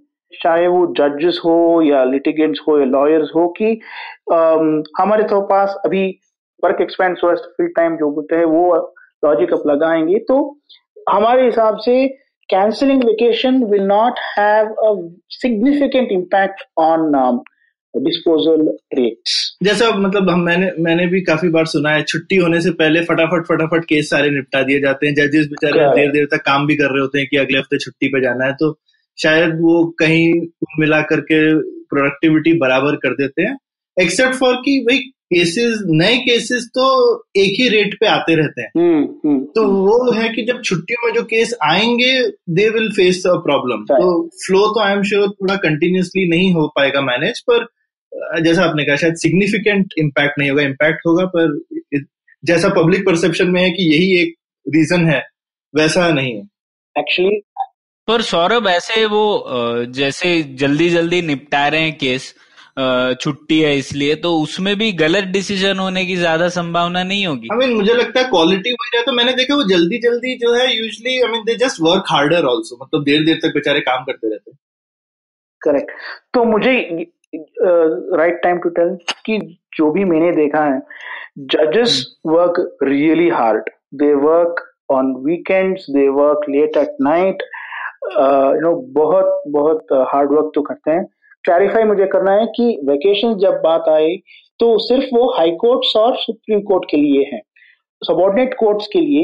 चाहे वो जजेस हो या लिटिगेंट्स हो या लॉयर्स हो, कि अम, हमारे तो पास अभी work expense worst full time जो बोलते हैं वो लॉजिक आप लगाएंगे तो हमारे हिसाब से cancelling vacation will not have a significant impact on um, disposal rates. जैसा मतलब हम मैंने मैंने भी काफी बार सुना है, छुट्टी होने से पहले फटाफट फटाफट केस सारे निपटा दिए जाते हैं, जजेस बेचारे देर देर तक काम भी कर रहे होते हैं कि अगले हफ्ते छुट्टी पे जाना है, तो शायद वो कहीं मिला करके प्रोडक्टिविटी बराबर कर देते हैं, एक्सेप्ट फॉर कि भाई केसेस नए केसेस तो एक ही रेट पे आते रहते हैं। हुँ, हुँ, तो वो है कि जब छुट्टियों में जो केस आएंगे they will face a problem. तो फ्लो तो आई एम श्योर थोड़ा कंटिन्यूअसली नहीं हो पाएगा मैनेज, पर जैसा आपने कहा शायद सिग्निफिकेंट इम्पैक्ट नहीं होगा, इम्पैक्ट होगा पर जैसा पब्लिक परसेप्शन में है कि यही एक रीजन है वैसा नहीं है एक्चुअली। पर सौरभ ऐसे वो जैसे जल्दी जल्दी निपटा रहे हैं केस, छुट्टी है इसलिए, तो उसमें भी गलत डिसीजन होने की ज्यादा संभावना नहीं होगी। आई I मीन mean, मुझे लगता है क्वालिटी वही रहा, तो मैंने देखा वो जल्दी जल्दी जो है usually I mean they just work harder also, मतलब देर देर तक बेचारे काम करते रहते हैं। करेक्ट। तो मुझे राइट टाइम टू टेल कि जो भी मैंने देखा है जजेस work really hard, they work on weekends, they work late at night, you know बहुत बहुत हार्ड वर्क तो करते हैं। क्लैरिफाई मुझे करना है कि वेकेशन जब बात आए तो सिर्फ वो हाई कोर्ट्स और सुप्रीम कोर्ट के लिए है, सबॉर्डिनेट कोर्ट्स के लिए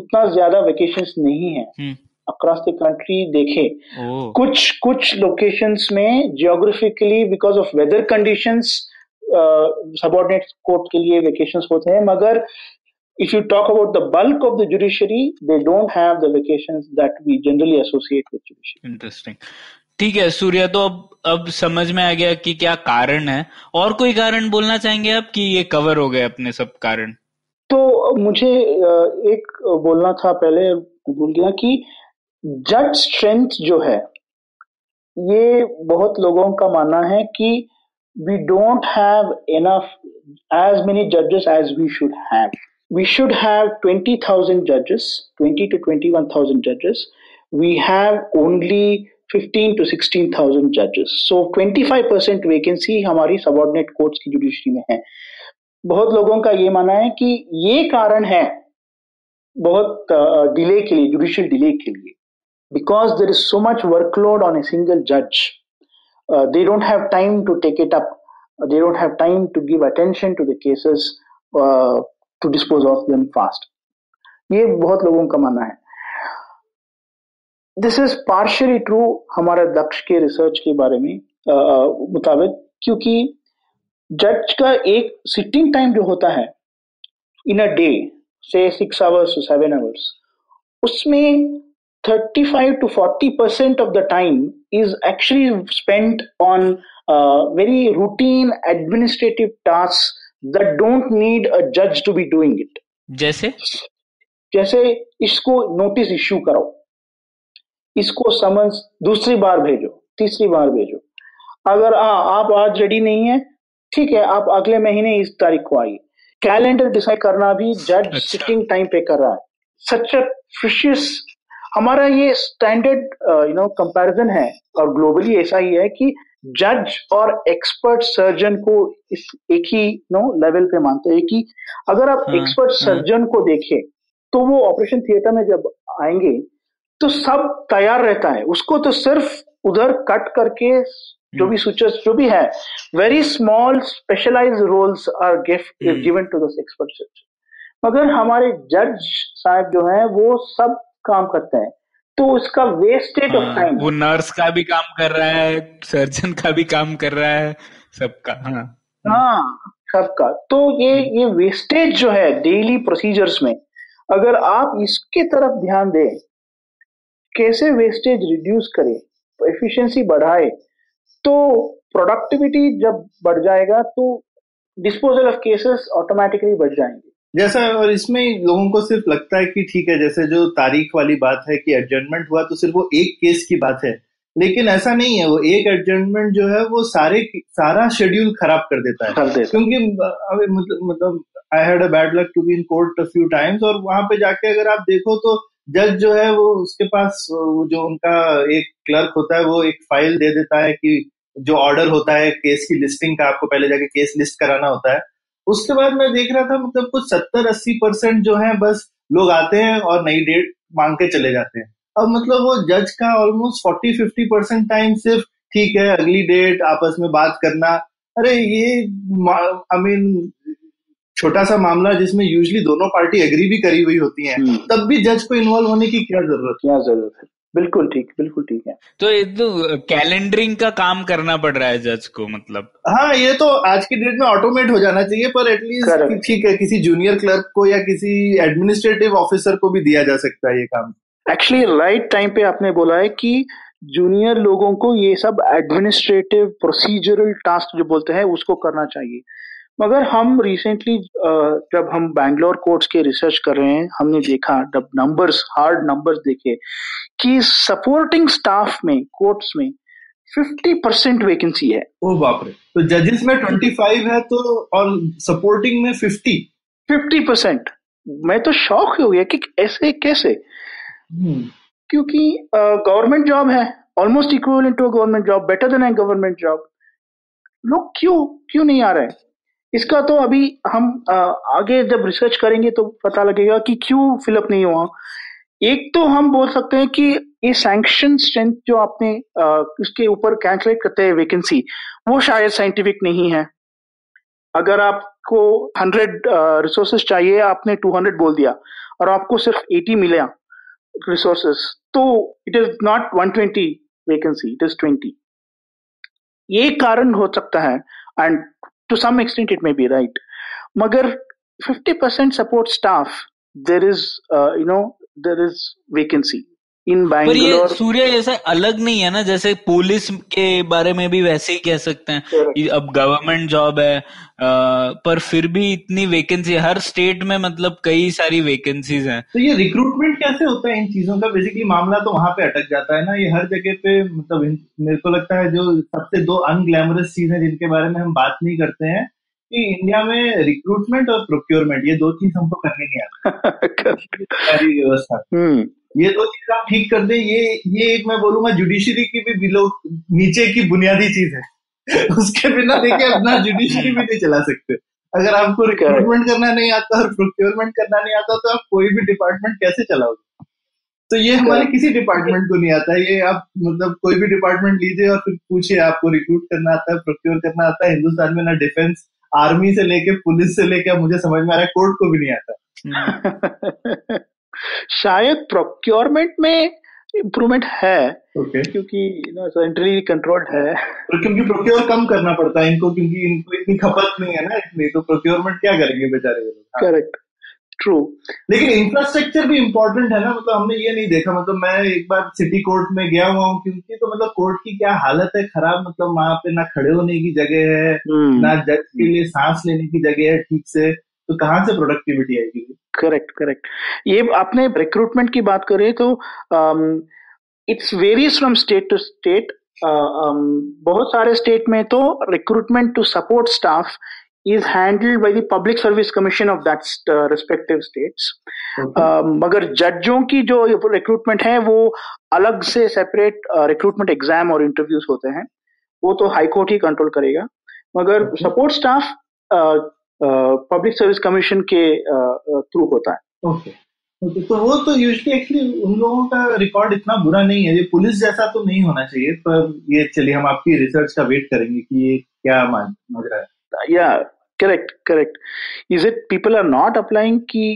उतना ज्यादा वेकेशंस नहीं है अक्रॉस द कंट्री। देखे कुछ कुछ लोकेशंस में geographically because of weather conditions subordinate court के लिए वेकेशंस होते हैं, मगर if you talk about the bulk of the judiciary they don't have the vacations that we generally associate with judiciary. Interesting. ठीक है सूर्या, तो अब अब समझ में आ गया कि क्या कारण है, और कोई कारण बोलना चाहेंगे आप कि ये कवर हो गए अपने सब कारण? तो मुझे एक बोलना था, पहले भूल गया, कि जज स्ट्रेंथ जो है ये बहुत लोगों का मानना है कि we don't have enough as many जजेस as we should have. We should have twenty thousand जजेस, twenty two twenty one thousand जजेस। We have only fifteen to sixteen thousand judges, so twenty-five percent vacancy हमारी subordinate courts की judiciary में है। बहुत लोगों का ये मानना है कि ये कारण है बहुत डिले के लिए, जुडिशियल डिले के लिए, because there is so much workload on a single judge, uh, they don't have time to take it up, they don't have time to give attention to the cases uh, to dispose of them fast। ये बहुत लोगों का मानना है। This is partially true हमारे दक्ष के research के बारे में uh, मुताबिक, क्योंकि जज का एक सिटिंग टाइम जो होता है इन अ डे से six hours to seven hours, उसमें thirty five to forty percent of the time is actually spent on very routine administrative task that don't need a जज टू बी डूइंग इट। जैसे जैसे इसको notice issue करो, इसको summons दूसरी बार भेजो, तीसरी बार भेजो, अगर आ, आप आज रेडी नहीं है ठीक है आप अगले महीने इस तारीख को आइए। कैलेंडर डिसाइड करना भी जज सिटिंग टाइम पे कर रहा है। सच अ प्रीशियस, हमारा ये स्टैंडर्ड यू नो कंपैरिजन है और ग्लोबली ऐसा ही है कि जज और एक्सपर्ट सर्जन को इस एक ही नो लेवल पे मानते हैं कि अगर आप एक्सपर्ट सर्जन को देखें तो वो ऑपरेशन थिएटर में जब आएंगे तो सब तैयार रहता है, उसको तो सिर्फ उधर कट करके जो भी सूचर्स जो भी है, very small specialised roles are gift given to those expert surgeon. मगर हमारे जज साहब जो हैं वो सब काम करते हैं, तो उसका वेस्टेज ऑफ टाइम। वो नर्स का भी काम कर रहा है, सर्जन का भी काम कर रहा है, सबका। हाँ हाँ सबका। तो ये ये वेस्टेज जो है डेली प्रोसीजर्स में, अगर आप इसके तरफ ध्यान दें, कैसे वेस्टेज रिड्यूस करें, एफिशिएंसी बढ़ाए, तो प्रोडक्टिविटी जब बढ़ जाएगा तो डिस्पोजल ऑफ केसेस ऑटोमेटिकली बढ़ जाएंगे। जैसा, और इसमें लोगों को सिर्फ लगता है कि ठीक है, जैसे जो तारीख वाली बात है कि एडजर्नमेंट हुआ तो सिर्फ वो एक केस की बात है, लेकिन ऐसा नहीं है। वो एक एडजर्नमेंट जो है वो सारे सारा शेड्यूल खराब कर देता है, क्योंकि मतलब I had a bad luck to be in court a few times, और वहां पे जाके अगर आप देखो तो जज जो है वो उसके पास जो उनका एक क्लर्क होता है वो एक फाइल दे देता है कि जो ऑर्डर होता है केस की लिस्टिंग का, आपको पहले जाके केस लिस्ट कराना होता है। उसके बाद मैं देख रहा था मतलब कुछ सत्तर अस्सी परसेंट जो है बस लोग आते हैं और नई डेट मांग के चले जाते हैं। अब मतलब वो जज का almost forty fifty percent time सिर्फ ठीक है अगली डेट, आपस में बात करना। अरे ये आई मीन छोटा सा मामला जिसमें यूजली दोनों पार्टी एग्री भी करी हुई होती है, तब भी जज को इन्वॉल्व होने की क्या जरूरत क्या जरूरत है। बिल्कुल ठीक, बिल्कुल ठीक है। तो ये तो कैलेंडरिंग का काम करना पड़ रहा है जज को, मतलब। हाँ, ये तो आज की डेट में ऑटोमेट हो जाना चाहिए, पर एटलीस्ट ठीक है किसी जूनियर क्लर्क को या किसी एडमिनिस्ट्रेटिव ऑफिसर को भी दिया जा सकता है ये काम। एक्चुअली राइट टाइम पे आपने बोला है कि जूनियर लोगों को ये सब एडमिनिस्ट्रेटिव प्रोसीजरल टास्क जो बोलते हैं उसको करना चाहिए। मगर हम रिसेंटली जब हम बैंगलोर कोर्ट्स के रिसर्च कर रहे हैं, हमने देखा, जब नंबर्स हार्ड नंबर्स देखे कि सपोर्टिंग स्टाफ में कोर्ट्स में फिफ्टी परसेंट वैकेंसी है। ओ बाप रे! तो जजेस में पच्चीस है तो, और सपोर्टिंग में फिफ्टी परसेंट। मैं तो शॉक हो गया कि ऐसे कैसे, क्योंकि गवर्नमेंट जॉब है almost equivalent to government job, better than a government job. लोग क्यों क्यों नहीं आ रहे? इसका तो अभी हम आगे जब रिसर्च करेंगे तो पता लगेगा कि क्यों फिलअप नहीं हुआ। एक तो हम बोल सकते हैं कि ये सैंक्शन स्ट्रेंथ जो आपने उसके ऊपर कैलकुलेट करते हैं वैकेंसी, वो शायद साइंटिफिक नहीं है। अगर आपको हंड्रेड रिसोर्सेस चाहिए, आपने टू हंड्रेड बोल दिया और आपको सिर्फ एटी मिला रिसोर्सेस, तो it is not one twenty vacancy, it is twenty. ये कारण हो सकता है, and to some extent it may be right, magar fifty percent support staff there is uh, you know there is vacancy in Bangalore। पर ये सूर्य ऐसा अलग नहीं है ना, जैसे पुलिस के बारे में भी वैसे ही कह सकते हैं। अब गवर्नमेंट जॉब है, आ, पर फिर भी इतनी वैकेंसी हर स्टेट में, मतलब कई सारी वैकेंसीज हैं। तो ये रिक्रूटमेंट कैसे होता है इन चीजों का? बेसिकली मामला तो वहां पे अटक जाता है ना। ये हर जगह पे, मतलब मेरे को लगता है जो सबसे दो अनग्लैमरस चीज है जिनके बारे में हम बात नहीं करते हैं कि इंडिया में रिक्रूटमेंट और प्रोक्योरमेंट, ये दो चीज हमको करने नहीं आती। ये दो चीज आप ठीक कर दें, ये ये एक मैं बोलूंगा जुडिशरी की भी बिलो नीचे की बुनियादी चीज है। उसके बिना देखिए अपना जुडिशरी भी नहीं चला सकते। अगर आपको रिक्रूटमेंट करना नहीं आता और प्रोक्योरमेंट करना नहीं आता तो आप कोई भी डिपार्टमेंट कैसे चलाओगे? तो ये हमारे किसी डिपार्टमेंट को नहीं आता है। ये आप मतलब कोई भी डिपार्टमेंट लीजिए और फिर पूछिए आपको रिक्रूट करना आता है, प्रोक्योर करना आता है? हिंदुस्तान में ना डिफेंस, आर्मी से लेके पुलिस से लेके मुझे समझ में आ रहा है कोर्ट को भी नहीं आता। शायद प्रोक्योरमेंट में इम्प्रूवमेंट है okay. क्योंकि यू नो सेंट्रली कंट्रोल्ड है, क्योंकि प्रोक्योर कम करना पड़ता है इनको, क्योंकि इनको इतनी खपत नहीं है ना इतनी, तो प्रोक्योरमेंट क्या करेंगे बेचारे। Correct, true. लेकिन इंफ्रास्ट्रक्चर भी इम्पोर्टेंट है ना, मतलब हमने ये नहीं देखा। मतलब मैं एक बार सिटी कोर्ट में गया हुआ हूँ क्योंकि, तो मतलब कोर्ट की क्या हालत है खराब। मतलब वहां पे ना खड़े होने की जगह है, ना जज के लिए सांस लेने की जगह है ठीक से, तो कहाँ से प्रोडक्टिविटी आएगी? Correct correct. ये आपने रिक्रूटमेंट की बात करें तो it's varies from state to state. बहुत सारे स्टेट में तो recruitment to support staff is handled by the public service commission of that respective states. मगर जजों की जो रिक्रूटमेंट है वो अलग से सेपरेट रिक्रूटमेंट एग्जाम और इंटरव्यूज होते हैं, वो तो हाई कोर्ट ही कंट्रोल करेगा। मगर support staff public service commission के थ्रू uh, होता है। Okay okay. okay. तो वो तो यूजली एक्चुअली उन लोगों का रिकॉर्ड इतना बुरा नहीं है, ये पुलिस जैसा तो नहीं होना चाहिए, पर ये चलिए हम आपकी रिसर्च का वेट करेंगे कि ये क्या मान रहा है। या correct correct. Is it people are not applying कि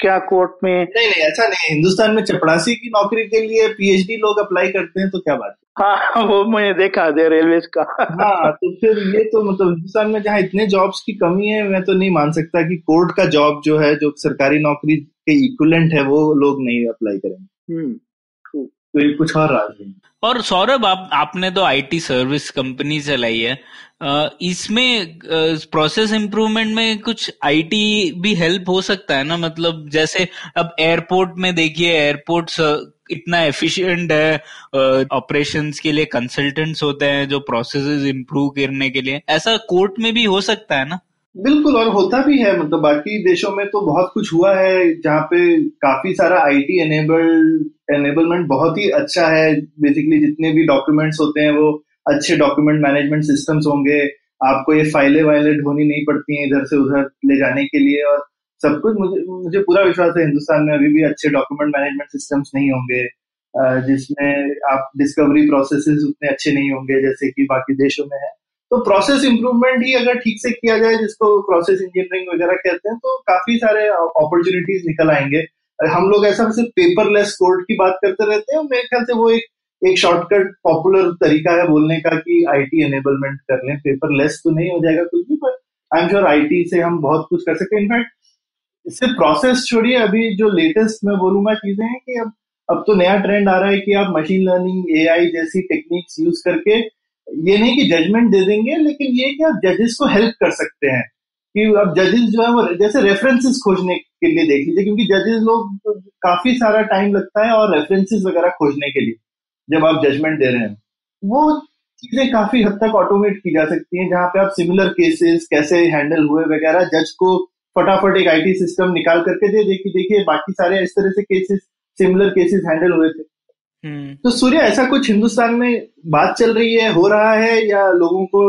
क्या कोर्ट में? नहीं नहीं ऐसा नहीं, हिंदुस्तान में चपड़ासी की नौकरी के लिए पीएचडी लोग अप्लाई करते हैं, तो क्या बात है? हाँ वो मैंने देखा दे रेलवे का। हाँ तो फिर ये तो मतलब हिंदुस्तान में जहाँ इतने जॉब्स की कमी है, मैं तो नहीं मान सकता कि कोर्ट का जॉब जो है, जो सरकारी नौकरी के इक्विवेलेंट है, वो लोग नहीं अप्लाई करेंगे। तो ये कुछ और राज है। और सौरभ, आप आपने तो आईटी सर्विस कंपनी चलाई है, इसमें प्रोसेस इम्प्रूवमेंट में कुछ आईटी भी हेल्प हो सकता है ना? मतलब जैसे अब एयरपोर्ट में देखिए, एयरपोर्ट इतना एफिशिएंट है, ऑपरेशंस के लिए कंसल्टेंट्स होते हैं जो प्रोसेसेस इम्प्रूव करने के लिए, ऐसा कोर्ट में भी हो सकता है ना? बिल्कुल, और होता भी है। मतलब बाकी देशों में तो बहुत कुछ हुआ है जहाँ पे काफी सारा आईटी एनेबल्ड एनेबलमेंट बहुत ही अच्छा है। बेसिकली जितने भी डॉक्यूमेंट्स होते हैं वो अच्छे डॉक्यूमेंट मैनेजमेंट सिस्टम्स होंगे, आपको ये फाइलें वाइलें ढोनी नहीं पड़ती हैं इधर से उधर ले जाने के लिए और सब कुछ। मुझे मुझे पूरा विश्वास है हिंदुस्तान में अभी भी अच्छे डॉक्यूमेंट मैनेजमेंट सिस्टम्स नहीं होंगे, जिसमें आप डिस्कवरी प्रोसेसेस उतने अच्छे नहीं होंगे जैसे कि बाकी देशों में है। तो प्रोसेस इम्प्रूवमेंट ही अगर ठीक से किया जाए, जिसको प्रोसेस इंजीनियरिंग वगैरह कहते हैं, तो काफी सारे अपॉर्चुनिटीज निकल आएंगे। हम लोग ऐसा सिर्फ पेपरलेस कोर्ट की बात करते रहते हैं, मेरे ख्याल से वो एक एक शॉर्टकट पॉपुलर तरीका है बोलने का कि आईटी एनेबलमेंट कर लें। पेपरलेस तो नहीं हो जाएगा कुछ भी, पर आई एम श्योर आईटी से हम बहुत कुछ कर सकते हैं। इनफैक्ट इससे प्रोसेस छोड़िए, अभी जो लेटेस्ट मैं बोलूंगा चीजें हैं कि अब अब तो नया ट्रेंड आ रहा है कि आप मशीन लर्निंग, एआई जैसी टेक्निक्स यूज करके, ये नहीं कि जजमेंट दे देंगे, लेकिन ये कि आप जजेस को हेल्प कर सकते हैं कि अब जजेस जो है वो जैसे रेफरेंसेस खोजने के लिए देख लीजिए, क्योंकि जजेस लोग काफी सारा टाइम लगता है और रेफरेंसेस वगैरह खोजने के लिए जब आप जजमेंट दे रहे हैं, वो चीजें काफी हद तक ऑटोमेट की जा सकती हैं, जहां पे आप सिमिलर केसेस कैसे हैंडल हुए वगैरह जज को फटाफट एक आईटी सिस्टम निकाल करके दे देखिए देखिए बाकी सारे इस तरह से केसेस, सिमिलर केसेस हैंडल हुए थे। तो सूर्य, ऐसा कुछ हिंदुस्तान में बात चल रही है, हो रहा है, या लोगों को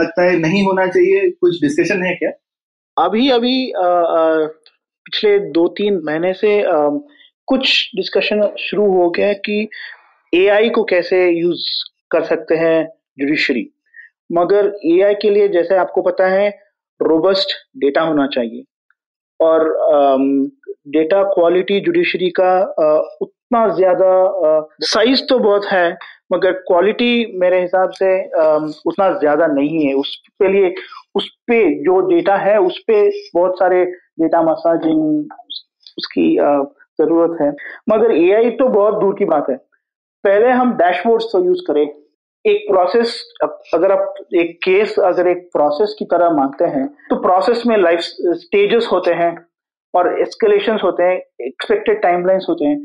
लगता है नहीं होना चाहिए, कुछ डिस्कशन है क्या? अभी अभी आ, आ, पिछले दो तीन महीने से आ, कुछ डिस्कशन शुरू हो गया है कि एआई को कैसे यूज कर सकते हैं जुडिशरी। मगर एआई के लिए, जैसे आपको पता है, रोबस्ट डेटा होना चाहिए और डेटा क्वालिटी जुडिशरी का आ, इतना ज्यादा, साइज तो बहुत है मगर क्वालिटी मेरे हिसाब से उतना ज्यादा नहीं है। उसके लिए उस पे जो डेटा है उस पे बहुत सारे डेटा मसाजिंग उसकी जरूरत है। मगर एआई तो बहुत दूर की बात है, पहले हम डैशबोर्ड्स तो यूज करें। एक प्रोसेस, अगर आप एक केस अगर एक प्रोसेस की तरह मानते हैं तो प्रोसेस में लाइफ स्टेजेस होते हैं और एस्केलेशन होते हैं, एक्सपेक्टेड टाइमलाइंस होते हैं।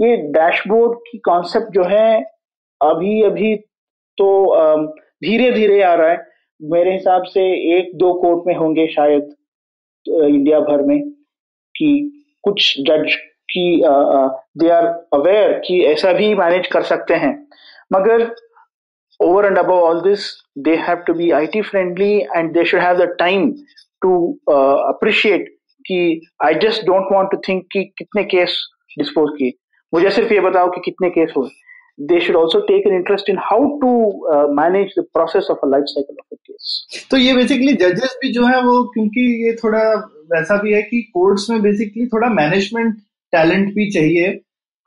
ये डैशबोर्ड की कॉन्सेप्ट जो है अभी अभी तो धीरे धीरे आ रहा है, मेरे हिसाब से एक दो कोर्ट में होंगे शायद इंडिया भर में, कि कुछ जज की दे आर अवेयर कि ऐसा भी मैनेज कर सकते हैं। मगर over and above all this, they have to be IT friendly and they should have the time to appreciate कि I just don't want to think कि कितने केस डिस्पोज किए, मुझे सिर्फ ये बताओ कि कितने केस हुए। They should also take an interest in how to manage the process of a life cycle of a case. तो ये बेसिकली जजेस भी जो है वो, क्योंकि ये थोड़ा वैसा भी है कि कोर्ट्स में बेसिकली थोड़ा मैनेजमेंट टैलेंट भी चाहिए,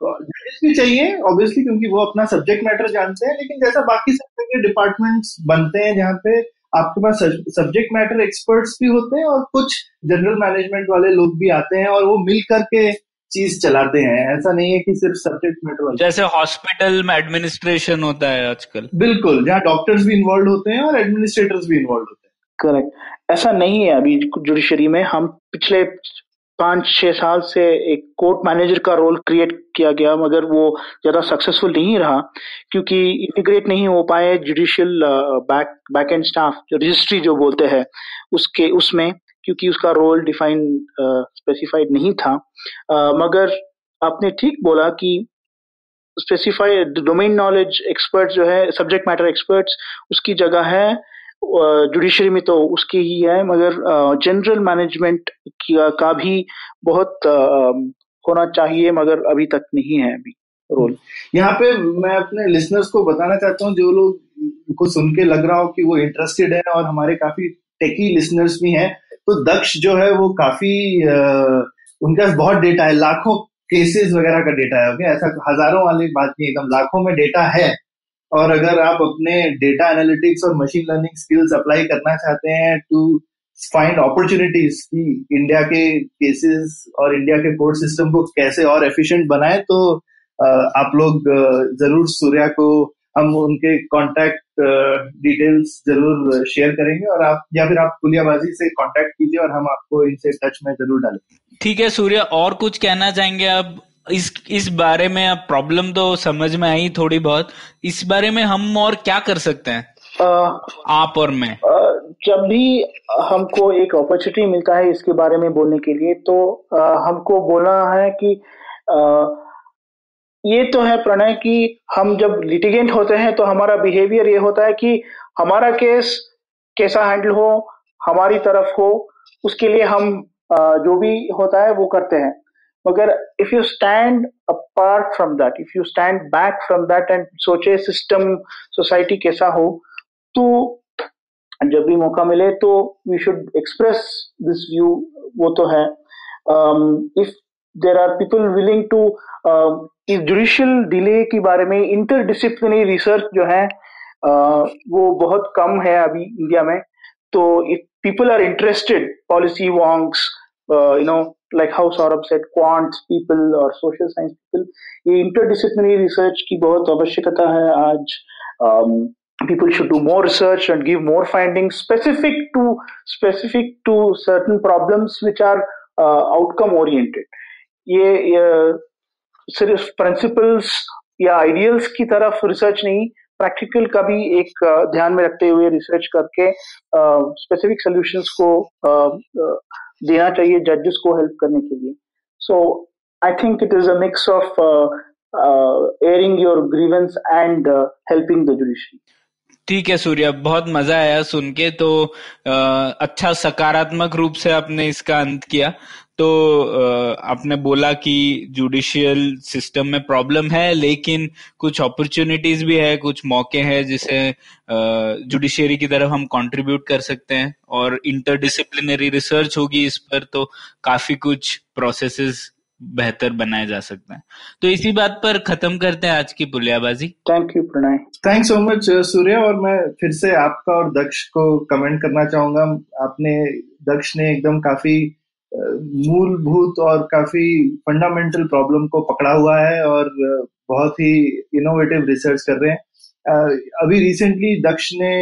जजेस भी चाहिए ऑब्वियसली, क्योंकि वो अपना सब्जेक्ट मैटर जानते हैं। लेकिन जैसा बाकी सेक्टर के डिपार्टमेंट्स बनते हैं जहाँ पे आपके पास सब्जेक्ट मैटर एक्सपर्ट्स भी होते हैं और कुछ जनरल मैनेजमेंट वाले लोग भी आते हैं और वो मिल करके चीज चलाते हैं, ऐसा नहीं है कि सिर्फ सब्जेक्ट मैटर। जैसे हॉस्पिटल में एडमिनिस्ट्रेशन होता है आजकल, बिल्कुल, जहाँ डॉक्टर्स भी इन्वॉल्व होते हैं और एडमिनिस्ट्रेटर्स भी इन्वॉल्व होते हैं। करेक्ट, ऐसा नहीं है। अभी जुडिशरी में हम पिछले पांच छह साल से एक कोर्ट मैनेजर का रोल क्रिएट किया गया, मगर वो ज्यादा सक्सेसफुल नहीं रहा क्योंकि इंटीग्रेट नहीं हो पाए judicial back back end staff, जो रजिस्ट्री जो बोलते हैं उसके उसमें, क्योंकि उसका रोल डिफाइन स्पेसिफाइड नहीं था। uh, मगर आपने ठीक बोला कि स्पेसिफाइड डोमेन नॉलेज एक्सपर्ट जो है, सब्जेक्ट मैटर एक्सपर्ट्स, उसकी जगह है जुडिशरी uh, में तो उसकी ही है, मगर जनरल uh, मैनेजमेंट का भी बहुत uh, होना चाहिए, मगर अभी तक नहीं है अभी रोल। यहाँ पे मैं अपने लिसनर्स को बताना चाहता हूँ, जो लोग को सुन के लग रहा हो कि वो इंटरेस्टेड है, और हमारे काफी टेकी लिसनर्स भी हैं, तो दक्ष जो है वो काफी उनके पास बहुत डेटा है, लाखों केसेस वगैरह का डेटा है। okay? ऐसा हजारों वाली बात नहीं, एकदम लाखों में डेटा है। और अगर आप अपने डेटा एनालिटिक्स और मशीन लर्निंग स्किल्स अप्लाई करना चाहते हैं टू फाइंड अपॉर्चुनिटीज की इंडिया के केसेस और इंडिया के कोर्ट सिस्टम को कैसे और एफिशिएंट बनाए, तो आप लोग जरूर सूर्या को, हम उनके कॉन्टैक्ट डिटेल्स जरूर शेयर करेंगे, और आप या फिर आप पुलियाबाज़ी से कॉन्टैक्ट कीजिए और हम आपको इनसे टच में जरूर डालेंगे। ठीक है सूर्या, और कुछ कहना चाहेंगे आप इस इस बारे में? आप प्रॉब्लम तो समझ में आई थोड़ी बहुत, इस बारे में हम और क्या कर सकते हैं? आ, आप और मैं, जब भी हमको एक अपॉर्चुनिटी मिलता है इसके बारे में बोलने के लिए, तो आ, हमको बोलना है कि आ, ये तो है प्रणय कि हम जब लिटिगेंट होते हैं तो हमारा बिहेवियर ये होता है कि हमारा केस कैसा हैंडल हो, हमारी तरफ हो, उसके लिए हम आ, जो भी होता है वो करते हैं। मगर if you stand apart from that, if you stand back from that and सोचे सिस्टम सोसाइटी कैसा हो, तो जब भी मौका मिले तो we should express this view. वो तो है, if there are people willing to, इस जुडिशियल डिले के बारे में इंटरडिसिप्लिनरी रिसर्च जो है uh, वो बहुत कम है अभी इंडिया में। तो if people are interested, policy wonks, you know, like how Saurabh said, quants people or social science people, ये interdisciplinary research की बहुत आवश्यकता है आज। um, people should do more research and give more findings specific to specific to certain problems which are uh, outcome oriented। ये, ये सिर्फ principles या ideals की तरफ research नहीं, प्रैक्टिकल का भी एक ध्यान में रखते हुए रिसर्च करके स्पेसिफिक सॉल्यूशंस को देना चाहिए जजेस को हेल्प करने के लिए। So I think it is a mix of airing your grievance and helping the judiciary. ठीक है सूर्या, बहुत मजा आया सुन के, तो आ, अच्छा सकारात्मक रूप से आपने इसका अंत किया। तो आपने बोला कि जुडिशियल सिस्टम में प्रॉब्लम है, लेकिन कुछ अपॉर्चुनिटीज भी है, कुछ मौके हैं जिसे जुडिशियरी की तरफ हम कंट्रीब्यूट कर सकते हैं, और इंटरडिसिप्लिनरी रिसर्च होगी इस पर तो काफी कुछ प्रोसेसेस बेहतर बनाए जा सकते हैं। तो इसी बात पर खत्म करते हैं आज की Puliyabaazi. Thank you Pranay, thanks so much Surya. और मैं फिर से आपका और दक्ष को कमेंट करना चाहूंगा। आपने, दक्ष ने एकदम काफी मूलभूत और काफी फंडामेंटल प्रॉब्लम को पकड़ा हुआ है और बहुत ही इनोवेटिव रिसर्च कर रहे हैं। अभी रिसेंटली दक्ष ने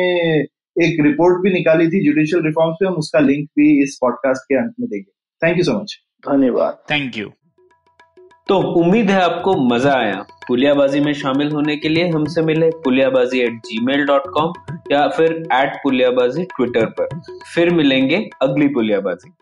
एक रिपोर्ट भी निकाली थी जुडिशियल रिफॉर्म्स पे, हम उसका लिंक भी इस पॉडकास्ट के अंत में देंगे। थैंक यू सो मच, धन्यवाद, थैंक यू। तो उम्मीद है आपको मजा आया। पुलियाबाज़ी में शामिल होने के लिए हमसे मिले Puliyabaazi at gmail dot com या फिर एट पुलियाबाज़ी ट्विटर पर। फिर मिलेंगे अगली पुलियाबाज़ी।